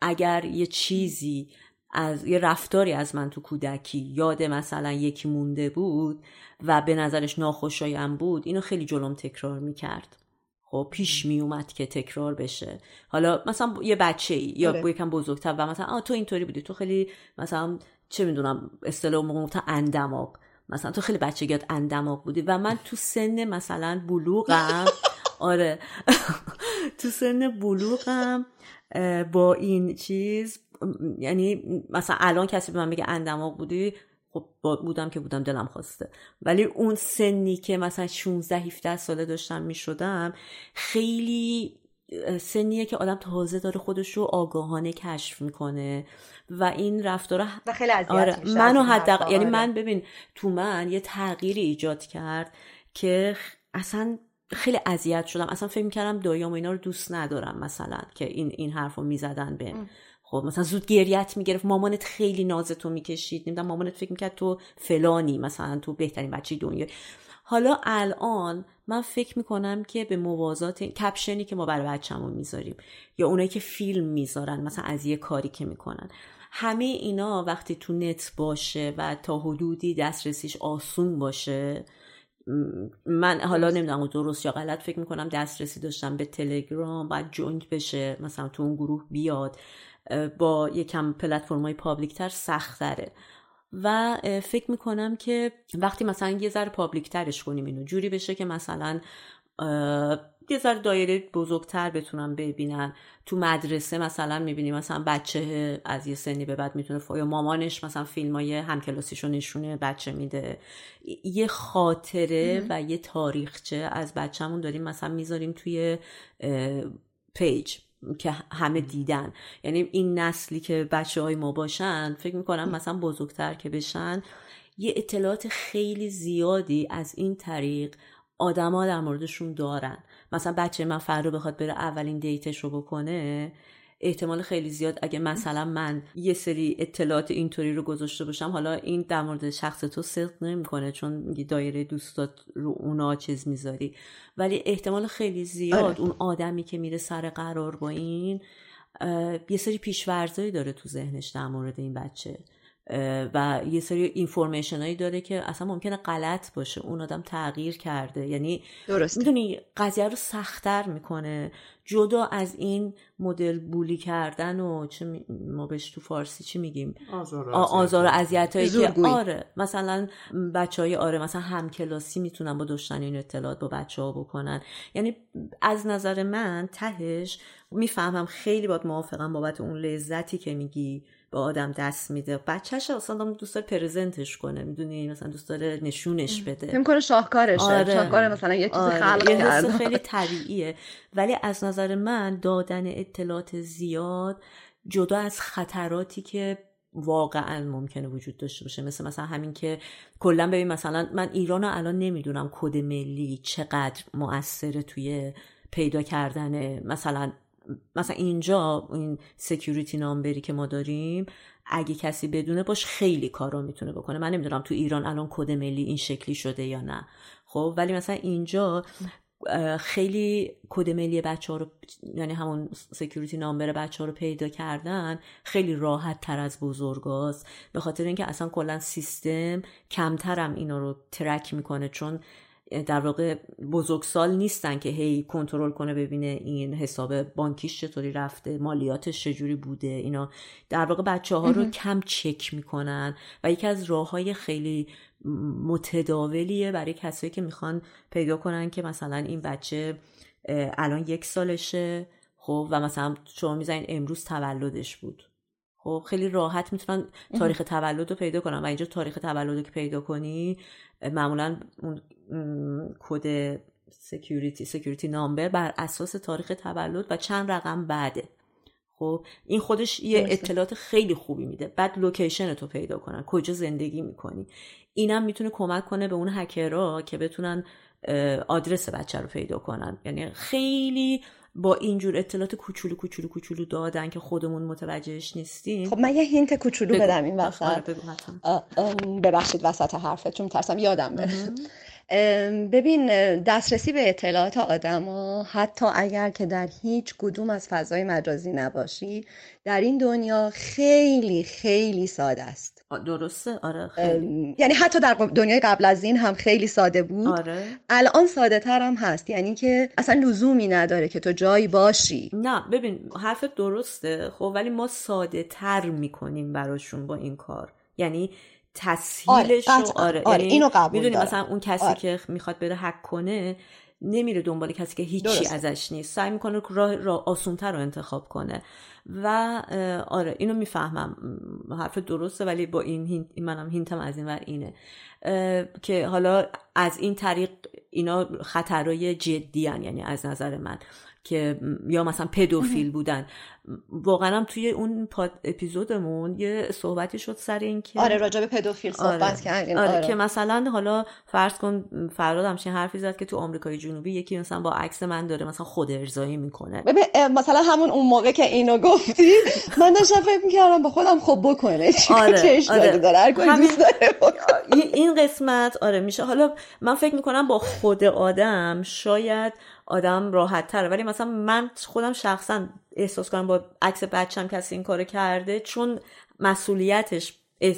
اگر یه چیزی از یه رفتاری از من تو کودکی یاد مثلا یکی مونده بود و به نظرش ناخوشایند بود، اینو خیلی جلوم تکرار میکرد، خب پیش میومد که تکرار بشه. حالا مثلا یه بچه ای یا با یکم بزرگتر و مثلا آ تو اینطوری بودی، تو خیلی مثلا چه میدونم اصطلاح مقطع اندماغ، مثلا تو خیلی بچگیات اندماغ بودی و من تو سن مثلا بلوغم آره تو سن بلوغم با این چیز، یعنی مثلا الان کسی به من میگه اندماغ بودی، خب بودم که بودم، دلم خواسته، ولی اون سنی که مثلا شانزده هفده ساله داشتم میشدم، خیلی سنیه که آدم تازه داره خودش رو آگاهانه کشف میکنه و این رفتارا خیلی اذیت آره میشه منو حداقل حد... یعنی من ببین تو من یه تغییری ایجاد کرد که اصلا خیلی اذیت شدم، اصلا فکر میکردم داییام اینا رو دوست ندارم مثلا که این این حرفو میزدن بهم. خب مثلا زود گریت میگرفت، مامانت خیلی نازتو میکشید، نمیدونم مامانت فکر میکرد تو فلانی، مثلا تو بهترین بچه دنیا. حالا الان من فکر میکنم که به موازات کپشنی که ما برای بچه‌مون میذاریم یا اونایی که فیلم میذارن مثلا از یه کاری که میکنن، همه اینا وقتی تو نت باشه و تا حدودی دسترسیش آسون باشه، من حالا نمیدونم درست یا غلط فکر میکنم دسترسی داشتم به تلگرام، بعد جوینت بشه مثلا تو اون گروه بیاد، با یکم پلتفرم‌های پابلیک‌تر سخت‌تره و فکر میکنم که وقتی مثلا یه ذره پابلیک‌ترش کنیم اینو جوری بشه که مثلا یه ذره دایره بزرگتر بتونن ببینن. تو مدرسه مثلا میبینیم مثلا بچه از یه سنی به بعد میتونه یا مامانش مثلا فیلمای همکلاسیشو نشونه بچه میده، یه خاطره مم. و یه تاریخچه از بچه‌مون داریم مثلا میذاریم توی پیج که همه دیدن. یعنی این نسلی که بچه‌های ما باشن فکر میکنم مثلا بزرگتر که بشن یه اطلاعات خیلی زیادی از این طریق آدما در موردشون دارن. مثلا بچه من فردا بخواد بره اولین دیتش رو بکنه، احتمال خیلی زیاد اگه مثلا من یه سری اطلاعات اینطوری رو گذاشته باشم، حالا این در مورد شخص تو صدق نمی‌کنه چون دایره دوستات رو اونا چیز میذاری، ولی احتمال خیلی زیاد آره. اون آدمی که میره سر قرار با این یه سری پیش‌ورزایی داره تو ذهنش در مورد این بچه و یه سری اینفورمیشن هایی داره که اصلا ممکنه غلط باشه، اون آدم تغییر کرده، یعنی درست میدونی قضیه رو سخت‌تر میکنه. جدا از این مدل بولی کردن و چه می... ما بهش تو فارسی چی میگیم، آزار و اذیت هایی که آره مثلا بچهای آره مثلا همکلاسی میتونن با دشمن این اطلاعات با بچه‌ها بکنن. یعنی از نظر من تهش میفهمم خیلی باهات موافقم بابت اون لذتی که میگی به آدم دست میده، بچه‌ش اصلا دوست داره پرزنتش کنه، میدونی مثلا دوست داره نشونش بده، فکر کنه شاهکارشه، آره. شاهکار مثلا یه چیز آره. خلق کرده، حس خیلی طبیعیه. ولی از نظر من دادن اطلاعات زیاد جدا از خطراتی که واقعا ممکنه وجود داشته باشه، مثل مثلا همین که کلا ببین مثلا من ایرانو الان نمیدونم کد ملی چقدر مؤثره توی پیدا کردن مثلا مثلا اینجا این سکیوریتی نامبری که ما داریم اگه کسی بدونه باش خیلی کارو میتونه بکنه. من نمیدونم تو ایران الان کد ملی این شکلی شده یا نه، خب ولی مثلا اینجا خیلی کد ملی بچه‌ها رو یعنی همون سکیوریتی نامبر بچه‌ها رو پیدا کردن خیلی راحت تر از بزرگاست، به خاطر اینکه اصلا کلا سیستم کمترم اینا رو ترک میکنه، چون در واقع بزرگسال نیستن که هی کنترل کنه ببینه این حساب بانکیش چطوری رفته، مالیاتش چجوری بوده، اینا در واقع بچه‌ها رو کم چک میکنن و یکی از راه‌های خیلی متداولیه برای کسایی که میخوان پیدا کنن که مثلا این بچه الان یک سالشه، خب و مثلا شما میزنین امروز تولدش بود، خب خیلی راحت میتونن تاریخ تولد رو پیدا کنن و اینجا تاریخ تولد رو که پیدا کنی معمولا اون کد سکیوریتی سکیوریتی نامبر بر اساس تاریخ تولد و چند رقم بعده، خب این خودش یه اطلاعات خیلی خوبی میده. بعد لوکیشن تو پیدا کنن، کجا زندگی میکنی، اینم میتونه کمک کنه به اون هکرها که بتونن آدرس بچه رو پیدا کنن. یعنی خیلی با اینجور اطلاعات کوچولو کوچولو کوچولو دادن که خودمون متوجهش نیستیم. خب من یه هینت کوچولو بدم این وقت، ببخشید وسط حرفت چون ترسم یادم بره. ببین دسترسی به اطلاعات آدم‌ها حتی اگر که در هیچ کدوم از فضای مجازی نباشی در این دنیا خیلی خیلی ساده است. درسته آره خیلی. یعنی حتی در دنیای قبل از این هم خیلی ساده بود، آره. الان ساده تر هم هست، یعنی که اصلا لزومی نداره که تو جایی باشی. نه ببین حرفت درسته، خب ولی ما ساده تر میکنیم براشون با این کار، یعنی تسهیلش آره، رو آره, آره. اینو قبول میدونی داره. مثلا اون کسی آره. که میخواد بره هک کنه نمیره دنبال کسی که هیچی درست. ازش نیست، سعی میکنه راه راه آسونتر رو انتخاب کنه و آره اینو میفهمم حرف درسته، ولی با این هین... منم هینتم از این ور اینه که حالا از این طریق اینا خطرهای جدی هن. یعنی از نظر من که یا مثلا پدوفیل بودن. واقعا هم توی اون اپیزودمون یه صحبتی شد سر این که آره راجع به پدوفیل صحبت آره. کردیم آره. آره. که مثلا حالا فرض کن فراد همچین حرفی زد که تو آمریکای جنوبی یکی مثلا با عکس من داره مثلا خود ارضایی میکنه. مثلا همون اون موقع که اینو گفتی من داشتم فکر میکردم با خودم خب بکنه آره. چش آره. داره هر کاری دوست داره بکنه. این قسمت آره میشه. حالا من فکر میکنم با خود آدم شاید آدم راحت تره، ولی مثلا من خودم شخصا احساس کنم با عکس بچه‌م کسی این کارو کرده چون مسئولیتش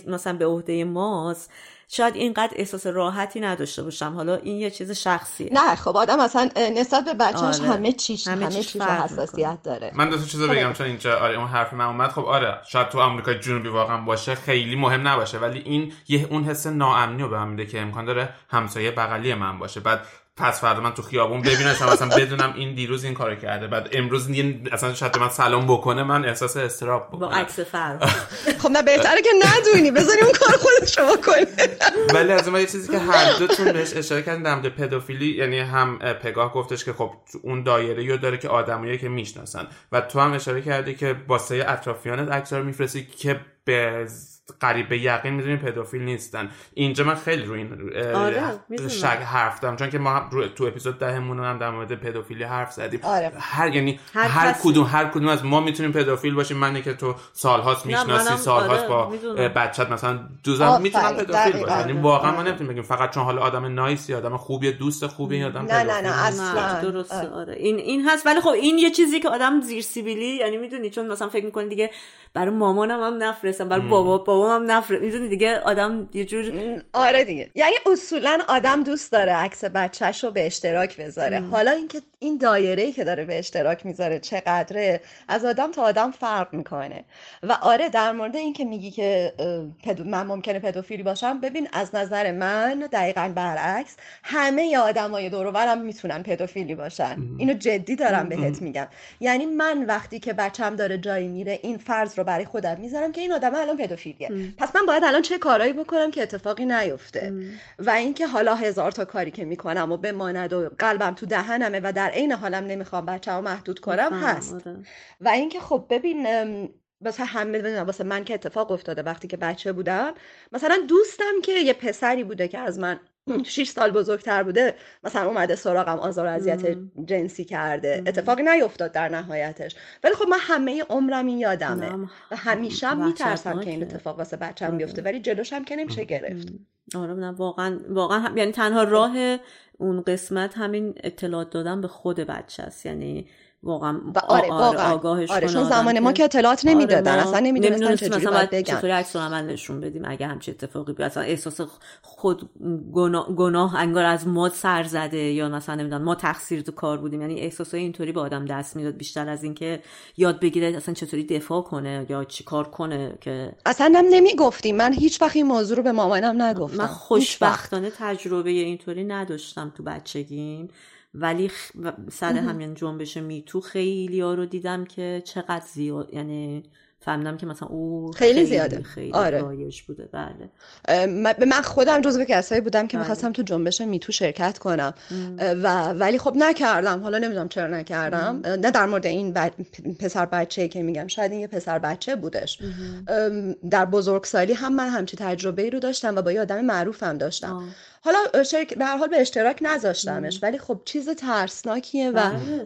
مثلا به عهده ماست شاید اینقدر احساس راحتی نداشته باشم. حالا این یه چیز شخصیه. نه خب آدم اصلا نسبت به بچه‌ش آره. همه چیز همه, همه چیز حساسیت داره. من دو تا چیزو بگم چون اینجا آره اون حرف من اومد. خب آره شاید تو آمریکای جنوبی واقعا باشه خیلی مهم نباشه، ولی این یه اون حس ناامنی رو به من میده که امکان داره همسایه بغلی من باشه، بعد پس فردا من تو خیابون ببینم مثلا بدونم این دیروز این کارو کرده، بعد امروز اصلا شاید من سلام بکنه من احساس اضطراب بکنم با عکس فردا. خب نه بهتره که ندونی بذاری اون کار خودت شما کنی. ولی از اون یه چیزی که هر دوتون بهش اشاره کردن در پدوفیلی، یعنی هم پگاه گفتش که خب اون دایره رو داره که آدمایی که میشناسن و تو هم اشاره کردی که واسه اطرافیانت عکس رو میفرستی که به قریب به یقین میدونیم پدوفیل نیستن. اینجا من خیلی روی این آره، شک حرف دارم چون که ما تو اپیزود دهمون هم در مورد پدوفیلی حرف زدیم آره. هر یعنی هر, هر کدوم هر کدوم از ما میتونیم پدوفیل باشیم. منی که تو سالهاست میشناسی سالهاست آره، با بچت مثلا دوزم میتونم پدوفیل باشم. یعنی واقعا ما نمیتونیم بگیم فقط چون حالا آدم نایسی آدم خوبیه دوست خوبی این آدم پدوفیل. نه نه اصلا درسته آره این این هست. ولی خب این یه چیزی که آدم زیر سیبیلی یعنی میدونی چون مثلا فکر میکنه دیگه برای مامانم هم نفرست نفرستم، برای بابا بابام نفر میدونی دیگه، آدم یه جور آره دیگه، یعنی اصولا آدم دوست داره عکس بچه‌شو به اشتراک بذاره. ام. حالا اینکه این دایره‌ای که داره به اشتراک میذاره چقدره از آدم تا آدم فرق میکنه. و آره در مورد اینکه میگی که پدو... من ممکنه پدوفیلی باشم، ببین از نظر من دقیقاً برعکس، همه آدمای دور و برم میتونن پدوفیلی باشن. ام. اینو جدی دارم بهت میگم، یعنی من وقتی که بچه‌م داره جایی میره این فرض رو برای خودم میذارم که این آدم الان پدوفیلیه، ام. پس من باید الان چه کارایی بکنم که اتفاقی نیفته. ام. و اینکه حالا هزار تا کاری که میکنم و بماند و قلبم تو دهنمه و در عین حالم نمیخوام بچه‌مو محدود کنم هست. آره. و اینکه خب ببین مثلا همه، واسه من که اتفاق افتاده وقتی که بچه بودم، مثلا دوستم که یه پسری بوده که از من شش سال بزرگتر بوده، مثلا اومده سراغم آزار و اذیت جنسی کرده، اتفاقی نیفتاد در نهایتش، ولی خب من همه عمرم این یادمه و همیشه میترسم که این اتفاق واسه بچه‌م بیفته، ولی جلوشم که نمیشه گرفت. آره نه واقعا واقعا هم... یعنی تنها راه اون قسمت همین اطلاع دادن به خود بچه است، یعنی واقعا آره واقعا آگاهش کنه. آره چون زمان ما که اطلاعات نمیدادن، آره اصلا نمیدونستن چجوری باید بگن، چطوری عکس العمل نشون بدیم اگه همچین اتفاقی بیفته، اصلا احساس خود گناه, گناه انگار از ما سر زده، یا مثلا نمیدونم ما تقصیر تو کار بودیم، یعنی احساسای اینطوری به آدم دست میداد بیشتر از اینکه یاد بگیره اصلا چطوری دفاع کنه یا چیکار کنه. که اصلا هم نمیگفتیم، من هیچ وقت این موضوع رو به مامانم نگفتم، من خوشبختانه تجربه اینطوری نداشتم تو بچگیم، ولی سر همین جنبش میتو خیلی ها رو دیدم که چقدر زیاد، یعنی فهمیدم که مثلا او خیلی, خیلی زیاده، خیلی آره رایج بوده. بله من خودم جزو کسایی بودم که می‌خواستم تو جنبش میتو شرکت کنم و ولی خب نکردم، حالا نمیدونم چرا نکردم. ام. نه در مورد این ب... پسر بچه‌ای که میگم، شاید این یه پسر بچه بودش. ام. در بزرگسالی هم من همچین تجربه‌ای رو داشتم و با یه آدم معروفم داشتم. آه. حالا شرک به هر حال به اشتراک نذاشتمش، ولی خب چیز ترسناکیه و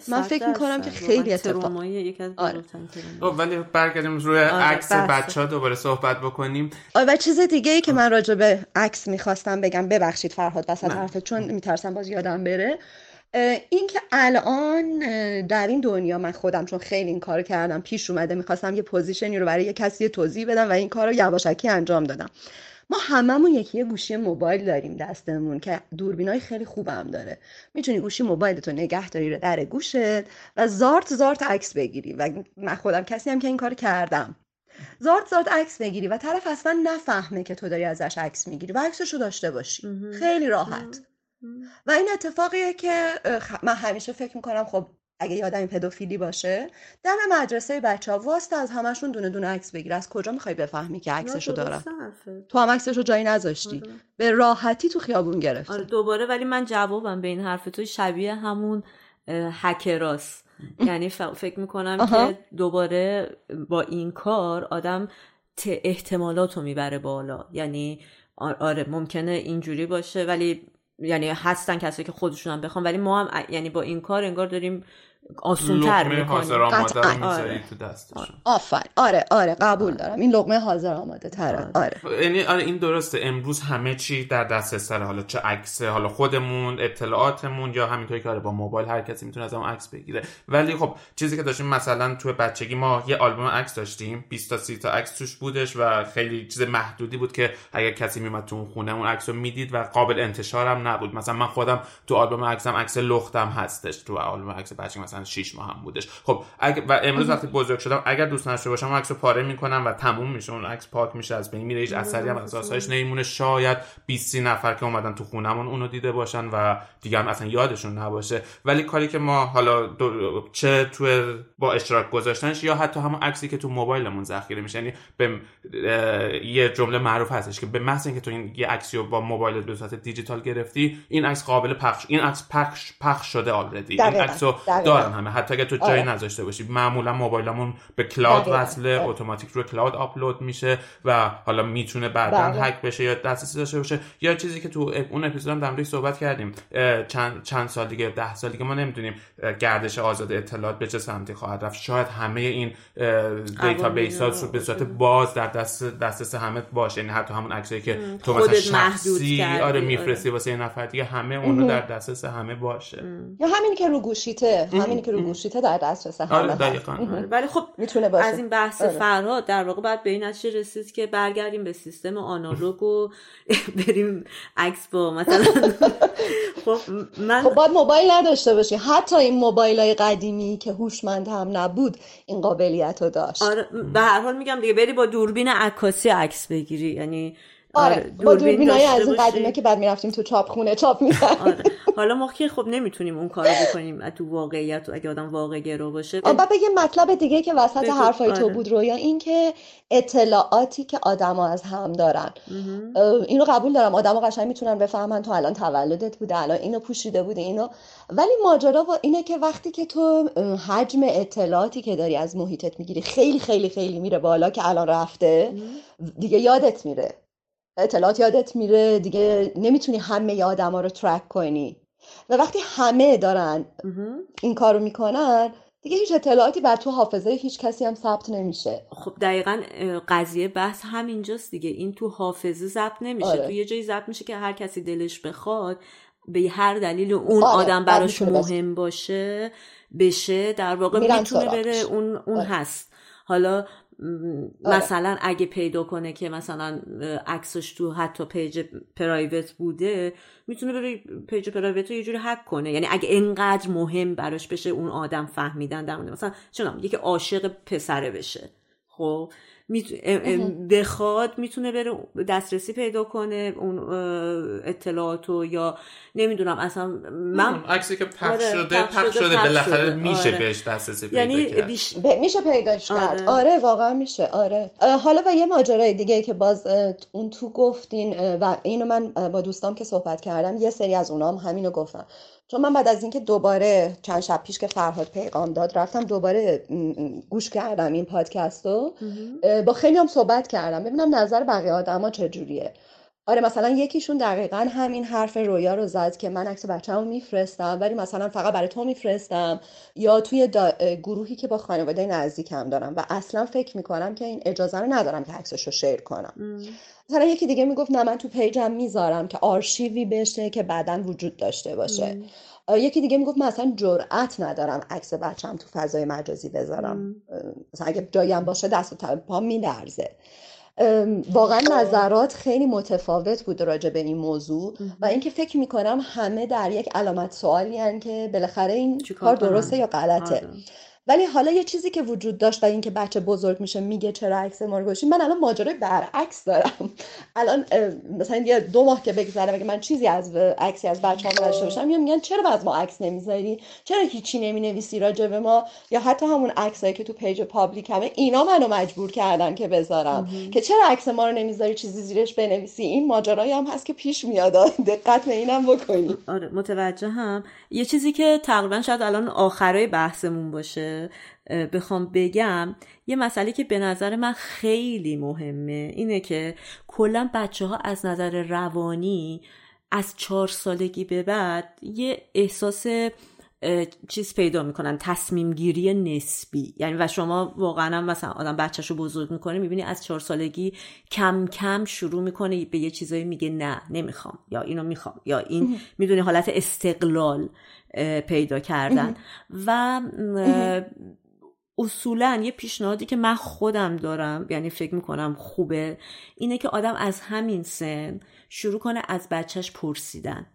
من فکر می‌کنم که خیلی اتفاق یکی از بزرگترین. ولی برگردیم روی عکس بچه‌ها دوباره صحبت بکنیم. آره و چیز دیگه‌ای که من راجع به عکس می‌خواستم بگم، ببخشید فرهاد وسط حرفت، چون میترسم باز یادم بره، این که الان در این دنیا من خودم چون خیلی این کارو کردم، پیش اومده می‌خواستم یه پوزیشنی رو برای یه کسی توضیح بدم و این کارو یواشکی انجام دادم. ما هممون یکی گوشی موبایل داریم دستمون که دوربینای خیلی خوب هم داره، میتونی گوشی موبایلتو نگه داری رو در گوشت و زارت زارت عکس بگیری، و من خودم کسی هم که این کار کردم، زارت زارت عکس بگیری و طرف اصلا نفهمه که تو داری ازش عکس میگیری و عکسشو داشته باشی خیلی راحت. و این اتفاقیه که من همیشه فکر میکنم خب اگه یادم پدوفیلی باشه، دم مدرسه بچه‌ها واسطه از همشون دونه دونه عکس بگیر، از کجا می‌خوای بفهمی که عکسشو دارم؟ تو هم عکسشو جایی نذاشتی، به راحتی تو خیابون گرفتی. آره دوباره ولی من جوابم به این حرف تو شبیه همون هکراست، یعنی فکر می‌کنم که دوباره با این کار آدم احتمالاتو میبره بالا، یعنی آره ممکنه اینجوری باشه، ولی یعنی هستن کسایی که خودشون هم بخوام، ولی ما هم یعنی با این کار انگار داریم آسون‌تر می‌کنیم. آره. آفر آره آره قبول آره. دارم این لقمه حاضر آماده تره. آره یعنی آره. آره این درسته، امروز همه چی در دسترس، حالا چه عکسه، حالا خودمون اطلاعاتمون، یا همینطوری که آره با موبایل هر کسی میتونه از هم عکس بگیره. ولی خب چیزی که داشتیم مثلا تو بچگی ما یه آلبوم عکس داشتیم، بیست تا سی تا عکس توش بودش و خیلی چیز محدودی بود که اگر کسی میومد تو خونه اون عکسو میدید و قابل انتشارم نبود. مثلا من خودم تو آلبوم عکسم عکس لختم هستش، تو آلبوم عکس بچگی مثلا شش ماه هم بودش. خب اگه و امروز وقتی بزرگ شدم اگر دوست نداشته باشم عکسو پاره میکنم و تموم میشه، اون عکس پاک میشه، از بین میره، هیچ اثری هم از اساسش نمیمونه. شاید بیست نفر که اومدن تو خونمون اونو دیده باشن و دیگه هم اصلا یادشون نباشه. ولی کاری که ما حالا دو... چه تو با اشتراک گذاشتنش یا حتی همون عکسی که تو موبایلمون ذخیره میشه، یعنی به اه... یه جمله معروف هستش که به محض اینکه تو این یه عکسیو با موبایلت به صورت دیجیتال گرفتی، این عکس قابل پخش، این عکس پخش پخش شده آلردی، این عکسو همه حتی اگه تو جایی نذاشته باشی. معمولا موبایلمون به کلاود وصله، اتوماتیک رو کلاود آپلود میشه و حالا میتونه بعداً هک بشه یا دسترسی داشته باشه. یا چیزی که تو اون اپیزودم در موردش صحبت کردیم، چند چند سال دیگه، ده سال دیگه ما نمیدونیم گردش آزاد اطلاعات به چه سمتی خواهد رفت. شاید همه این دیتابیس‌ها به صورت باز در دست دسترس همه باشه، یعنی حتی همون عکسایی که تو مثلا شخصی آره میفرستی واسه یه نفر دیگه، همه اون رو در دسترس همه باشه. یا همین که رو گوشیته همینی که رو گوشیته در دسترس همه هست. ولی خب میتونه باشه. از این بحث آره. فرهاد در واقع باید به این نتیجه رسید که برگردیم به سیستم آنالوگ و بریم عکس با مثلا خب من خب باید موبایل نداشته باشی. حتی این موبایلای قدیمی که هوشمند هم نبود این قابلیتو داشت. آره به هر حال میگم دیگه بری با دوربین عکاسی عکس بگیری، یعنی آره, آره. دوربین با دوربینای از این قدیمه که بعد میرفتیم تو چاپخونه چاپ می‌کردیم. آره. حالا ما که خب نمیتونیم اون کارو بکنیم تو واقعیت، اگه آدم واقع گرا باشه. آ بعد یه مطلب دیگه که وسط بگو. حرفای آره. تو بود رویا، این که اطلاعاتی که آدما از هم دارن، اینو قبول دارم آدما قشنگ میتونن بفهمن تو الان تولدت بوده، الان اینو پوشیده بوده اینو، ولی ماجرا اینه که وقتی که تو حجم اطلاعاتی که داری از محیطت میگیری خیلی خیلی خیلی میره بالا که الان رفته دیگه، یادت میره اطلاعات یادت میره دیگه، نمیتونی همه آدم ها رو ترک کنی و وقتی همه دارن این کار رو میکنن دیگه هیچ اطلاعاتی بر تو حافظه هیچ کسی هم ثبت نمیشه. خب دقیقاً قضیه بحث همینجاست دیگه، این تو حافظه ثبت نمیشه آره. تو یه جایی ثبت میشه که هر کسی دلش بخواد به هر دلیل اون آره. آدم براش مهم باشه بشه در واقع میتونه بره اون, اون آره. هست. حالا مثلا آره. اگه پیدا کنه که مثلا عکسش تو حتی پیج پرایوت بوده میتونه بره پیج پرایوت رو یه جوری هک کنه، یعنی اگه اینقدر مهم براش بشه اون آدم فهمیدن در مورد مثلا چونم یکی عاشق پسره بشه خب بخواد میتونه بره دسترسی پیدا کنه اون اطلاعاتو، یا نمیدونم اصلا من عکسی که پخش شده پخش شده بالاخره میشه آره. بهش دسترسی پیدا یعنی کرد بیش... ب... میشه پیداش کرد آره. آره واقعا میشه آره. حالا و یه ماجرای دیگه که باز اون تو گفتین و اینو من با دوستام که صحبت کردم یه سری از اونام همینو گفتن، چون من بعد از اینکه دوباره چند شب پیش که فرهاد پیغام داد رفتم دوباره گوش کردم این پادکستو، با خیلی هم صحبت کردم ببینم نظر بقیه آدما چجوریه. آره مثلا یکیشون دقیقاً همین حرف رویا رو زد که من عکس بچه‌مو میفرستم ولی مثلا فقط برای تو میفرستم یا توی دا... گروهی که با خانواده نزدیکم دارم و اصلا فکر میکنم که این اجازه رو ندارم که عکسشو شیر کنم. ام. مثلا یکی دیگه میگفت نه من تو پیجم میذارم که آرشیوی بشه که بعداً وجود داشته باشه. ام. یکی دیگه میگفت من اصلا جرئت ندارم عکس بچه‌م تو فضای مجازی بذارم، مثلا اگه جایی هم باشه دست و پا میلرزه. واقعا نظرات خیلی متفاوت بود راجع به این موضوع و اینکه فکر میکنم همه در یک علامت سوالی هن که بالاخره این کار درسته یا غلطه. آره. ولی حالا یه چیزی که وجود داشت و اینکه بچه بزرگ میشه میگه چرا عکس ما رو گذاشتی، من الان ماجرای برعکس دارم. الان مثلا یه دو ماه که بگذره اگه من چیزی از عکسی از بچه‌ام داشته باشم یا میگن چرا باز ما عکس نمیذاری، چرا هیچی نمینویسی راجع به ما، یا حتی همون عکسایی که تو پیج پابلیک همه اینا منو مجبور کردن که بذارم مهم. که چرا عکس ما رو نمیذاری چیزی زیرش بنویسی. این ماجرایی هم هست که پیش میاد، دقت به اینم بکنید. آره متوجهم. یه چیزی که تقریبا شاید الان آخرای بحثمون باشه بخوام بگم، یه مسئله که به نظر من خیلی مهمه اینه که کلا بچه ها از نظر روانی از چهار سالگی به بعد یه احساس چیز پیدا میکنن، تصمیم گیری نسبی، یعنی و شما واقعا مثلا آدم بچهشو بزرگ میکنه میبینی از چهار سالگی کم کم شروع میکنه به یه چیزایی میگه نه نمیخوام یا اینو میخوام یا این میدونی حالت استقلال پیدا کردن و اصولا یه پیشنهادی که من خودم دارم یعنی فکر میکنم خوبه اینه که آدم از همین سن شروع کنه از بچهش پرسیدن.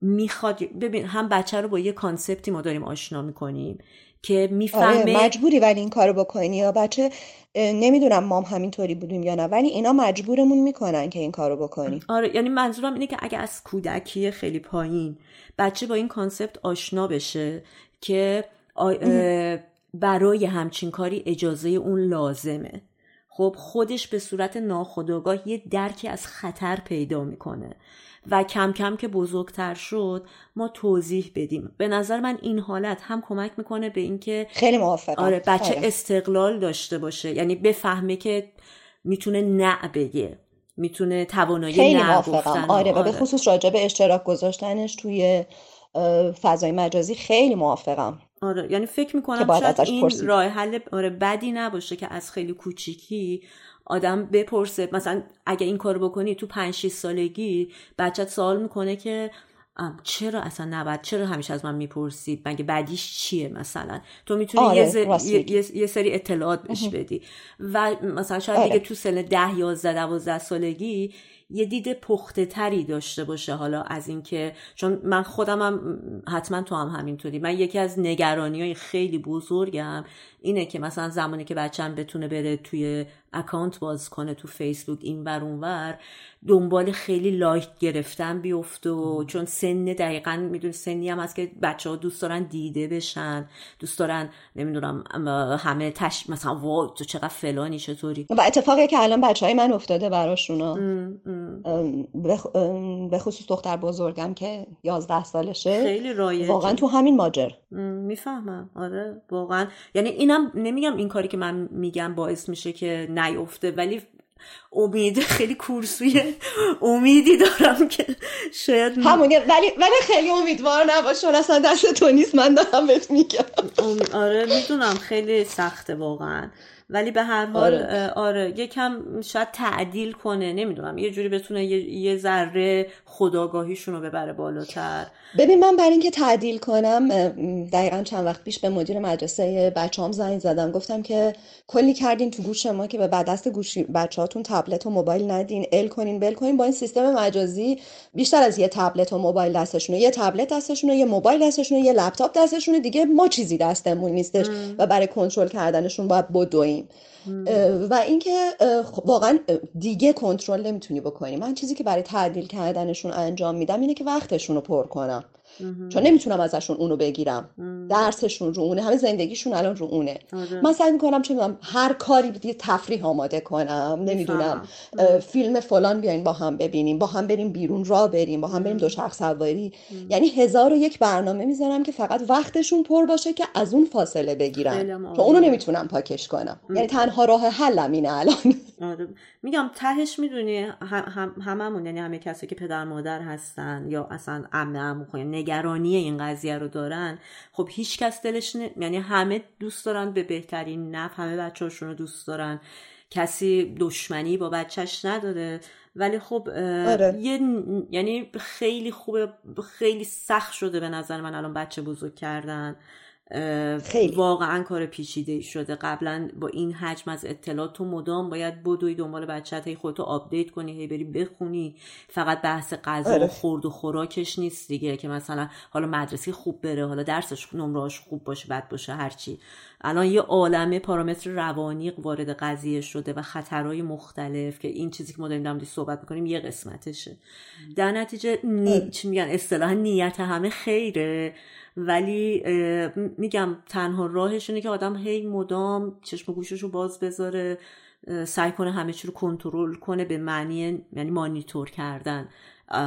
میخواد ببین هم بچه رو با یه کانسپتی ما داریم آشنا میکنیم که میفهمه آره مجبوری ولی این کارو بکنی، یا بچه نمیدونم مام همینطوری بودیم یا نه ولی اینا مجبورمون میکنن که این کارو بکنی. آره یعنی منظورم اینه که اگه از کودکی خیلی پایین بچه با این کانسپت آشنا بشه که برای همچین کاری اجازه اون لازمه، خب خودش به صورت ناخودآگاه یه درکی از خطر پیدا میکنه و کم کم که بزرگتر شد ما توضیح بدیم. به نظر من این حالت هم کمک میکنه به این که خیلی موافقم آره بچه آره. استقلال داشته باشه، یعنی بفهمه که میتونه نه بگه، میتونه توانایی نه گفتن آره و آره. به خصوص راجع به اشتراک گذاشتنش توی فضای مجازی خیلی موافقم آره. یعنی فکر میکنم شاید این پرسید. راه حل آره بدی نباشه که از خیلی کوچیکی آدم بپرسه، مثلا اگه این کار بکنی تو پنج شش سالگی بچت سوال میکنه که چرا اصلا نباید، چرا همیشه از من میپرسید، مگه بعدیش چیه؟ مثلا تو میتونی آره، یه, زر... یه... یه سری اطلاعات بهش بدی و مثلا شاید آره. دیگه تو سن ده یازده دوازده سالگی یه دید پخته تری داشته باشه. حالا از این که چون من خودم هم حتما تو هم همینطوری، من یکی از نگرانی‌های خیلی بزرگم اینه که مثلا زمانی که بچه‌م بتونه بره توی اکانت باز کنه تو فیسبوک این ور اون ور، دنبال خیلی لایک گرفتن بیفت و چون سن دقیقاً میدونی سنی هم هست که بچه‌ها دوست دارن دیده بشن، دوست دارن نمیدونم همه تش مثلا وای تو چقدر فلانی چطوری. و اتفاقی که الان بچهای من افتاده براشونا بخ... به خصوص دختر بزرگم که یازده سالشه خیلی رایجه واقعا تو همین ماجر. میفهمم آره واقعا، یعنی اینم نمیگم این کاری که من میگم باعث میشه که نیفته، ولی امید خیلی کورسوی امیدی دارم که شاید همونگه، ولی ولی خیلی امیدوار نباشون، اصلا دست تو نیست، من دارم بهت میگم. آره میدونم خیلی سخته واقعا، ولی به هر حال آره, آره یکم شاید تعدیل کنه، نمیدونم یه جوری بتونه یه ذره خودآگاهیشون رو ببره بالاتر. ببین من برای اینکه تعدیل کنم دقیقاً چند وقت پیش به مدیر مدرسه بچه‌ام زنگ زدم، گفتم که کلی کردین تو گوش ما که به بدست گوشی بچه‌هاتون تبلت و موبایل ندین، ال کنین بل کنین، با این سیستم مجازی بیشتر از یه تبلت و موبایل دستشونه، یه تبلت دستشونه، یه موبایل دستشونه، یه لپتاپ دستشونه، دیگه ما چیزی دستمون نیستش و برای کنترل کردنشون باید بدویم. و اینکه واقعا دیگه کنترل نمیتونی بکنی. من چیزی که برای تعدیل کردنشون انجام میدم اینه که وقتشون رو پر کنم چون نمیتونم ازشون اونو بگیرم، درسشون رو اونه، همه زندگیشون الان رو اونه. من سعی میکنم چه میدونم هر کاری دیگه تفریح آماده کنم، نمیدونم فیلم فلان بیاین با هم ببینیم، با هم بریم بیرون، راه بریم با هم، بریم دو شخص سواری، یعنی هزار و یک برنامه میذارم که فقط وقتشون پر باشه که از اون فاصله بگیرم، چون اونو نمیتونم پاکش کنم. یعنی تنها راه حلم اینه الان. میگم تهش میدونی هممون، یعنی همه کسی که پدر مادر هستن یا اصلا عمه عمو نگرانی این قضیه رو دارن، خب هیچ کس دلش نه... یعنی همه دوست دارن به بهترین نحو، همه بچه‌هاشون رو دوست دارن، کسی دشمنی با بچه‌ش نداره، ولی خب آره. یه یعنی خیلی خوبه، خیلی سخت شده به نظر من الان بچه بزرگ کردن، خیلی واقعا کار پیچیده شده. قبلا با این حجم از اطلاعات تو مدام باید بدوی دنبال بچه‌ت، هی خودتو آپدیت کنی، هی بری بخونی، فقط بحث غذا آره. و خورد و خوراکش نیست دیگه، که مثلا حالا مدرسه خوب بره، حالا درسش نمره‌اش خوب باشه، بد باشه، هرچی. الان یه عالمه پارامتر روانی وارد قضیه شده و خطرهای مختلف، که این چیزی که ما داریم در موردش صحبت می‌کنیم یه قسمتشه. در نتیجه نی... چی میگن اصطلاحاً نیت همه خیره، ولی میگم تنها راهش اینه که آدم هی مدام چشم گوشش رو باز بذاره، سعی کنه همه چی رو کنترل کنه، به معنی یعنی مانیتور کردن،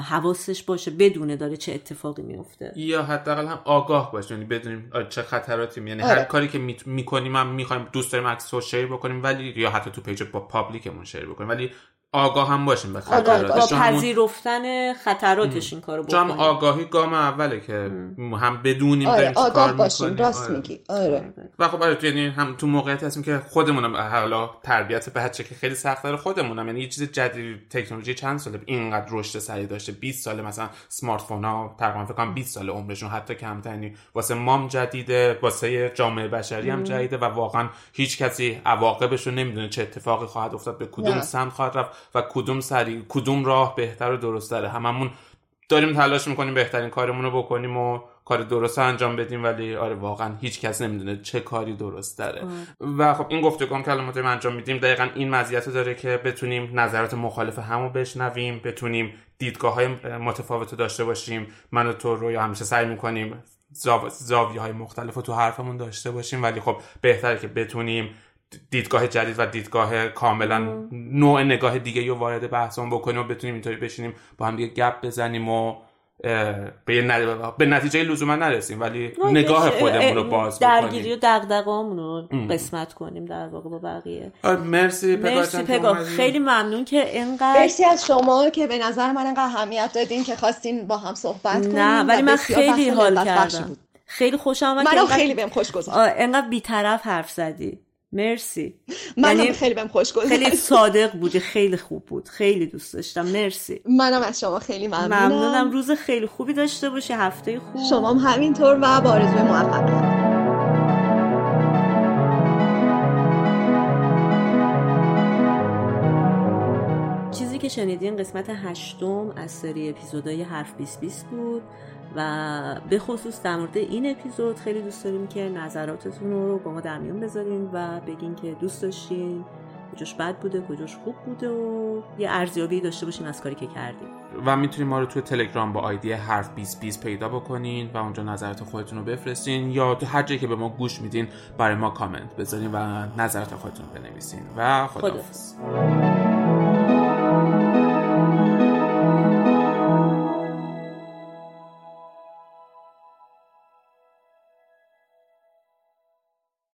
حواسش باشه بدونه داره چه اتفاقی میفته، یا حداقل هم آگاه باشه، یعنی بدونیم چه خطراتی، یعنی آره. هر کاری که می... میکنیم هم میخوایم دوست داریم عکسو شیر بکنیم، ولی یا حتی تو پیج با پابلیکمون شیر بکنیم، ولی آگاه هم باشیم به خطراتش، با پذیرفتن خطراتش این کارو بکنیم. چون آگاهی گام اوله که ام. هم بدونیم آره. داریم چه کار میکنیم. راست آره. میگی آره. و خب آره، یعنی هم تو موقعیتی هستیم که خودمونم حالا تربیت بچه که خیلی سخته، خودمونم یعنی یه چیز جدید، تکنولوژی چند ساله اینقدر رشد سریع داشته، بیست ساله مثلا اسمارت فون ها تقریبا فکر کنم بیست ساله عمرشون، حتی کمتر. یعنی واسه مام جدیده، واسه جامعه بشری هم جدیده و واقعا هیچ کسی عواقبش رو نمیدونه، چه اتفاقی خواهد افتاد، به کدوم سمت خواهد رفت و کدوم سری کدوم راه بهتر و درست‌تره. هممون داریم تلاش میکنیم بهترین کارمون رو بکنیم و کار درست انجام بدیم، ولی آره واقعا هیچ کس نمیدونه چه کاری درست داره. و خب این گفتگوام که الان ما داریم انجام میدیم دقیقاً این مزیت رو داره که بتونیم نظرات مخالف همو بشنویم، بتونیم دیدگاه‌های متفاوت داشته باشیم. من و تو رو همیشه سعی میکنیم زاو... زاویه‌های مختلف رو تو حرفمون داشته باشیم، ولی خب بهتره که بتونیم دیدگاه جدید و دیدگاه کاملا نوع نگاه دیگه رو وارد بحثمون بکنیم و بتونیم اینطوری بشینیم با هم دیگه گپ بزنیم و به نتیجه لزوما نرسیم، ولی نگاه خودمون رو باز بکنیم، درگیری و دغدغه‌مون رو قسمت کنیم در واقع با بقیه. مرسی پگاه، خیلی ممنون که اینقدر، مرسی از شما که به نظر من اینقدر اهمیت دادین که خواستین با هم صحبت کنیم. نه ولی من خیلی حال کردم، خیلی خوشم اومد، منو خیلی بهم خوش گذشت، انقدر بی‌طرف حرف زدی. مرسی. منم خیلی بهم خوش گذشت. خیلی صادق بودی، خیلی خوب بود، خیلی دوست داشتم. مرسی. منم از شما خیلی ممنونم. ممنونم. روز خیلی خوبی داشته باشی، هفته خوب. شما هم همینطور و با آرزوی موفقیت. چیزی که شنیدین قسمت هشتم از سری اپیزودهای حرف بیست بیست بود و به خصوص در مورد این اپیزود خیلی دوست داریم که نظراتتون رو با ما در میون بذارین و بگین که دوست داشتین، کجاش بد بوده، کجاش خوب بوده و یه ارزیابی داشته باشین از کاری که کردیم. و میتونین ما رو توی تلگرام با آیدی حرف بیست بیست پیدا بکنین و اونجا نظرات خودتون رو بفرستین یا تو هر جایی که به ما گوش میدین برای ما کامنت بذارین و نظرات خودتون بنویسین. و خداحافظ.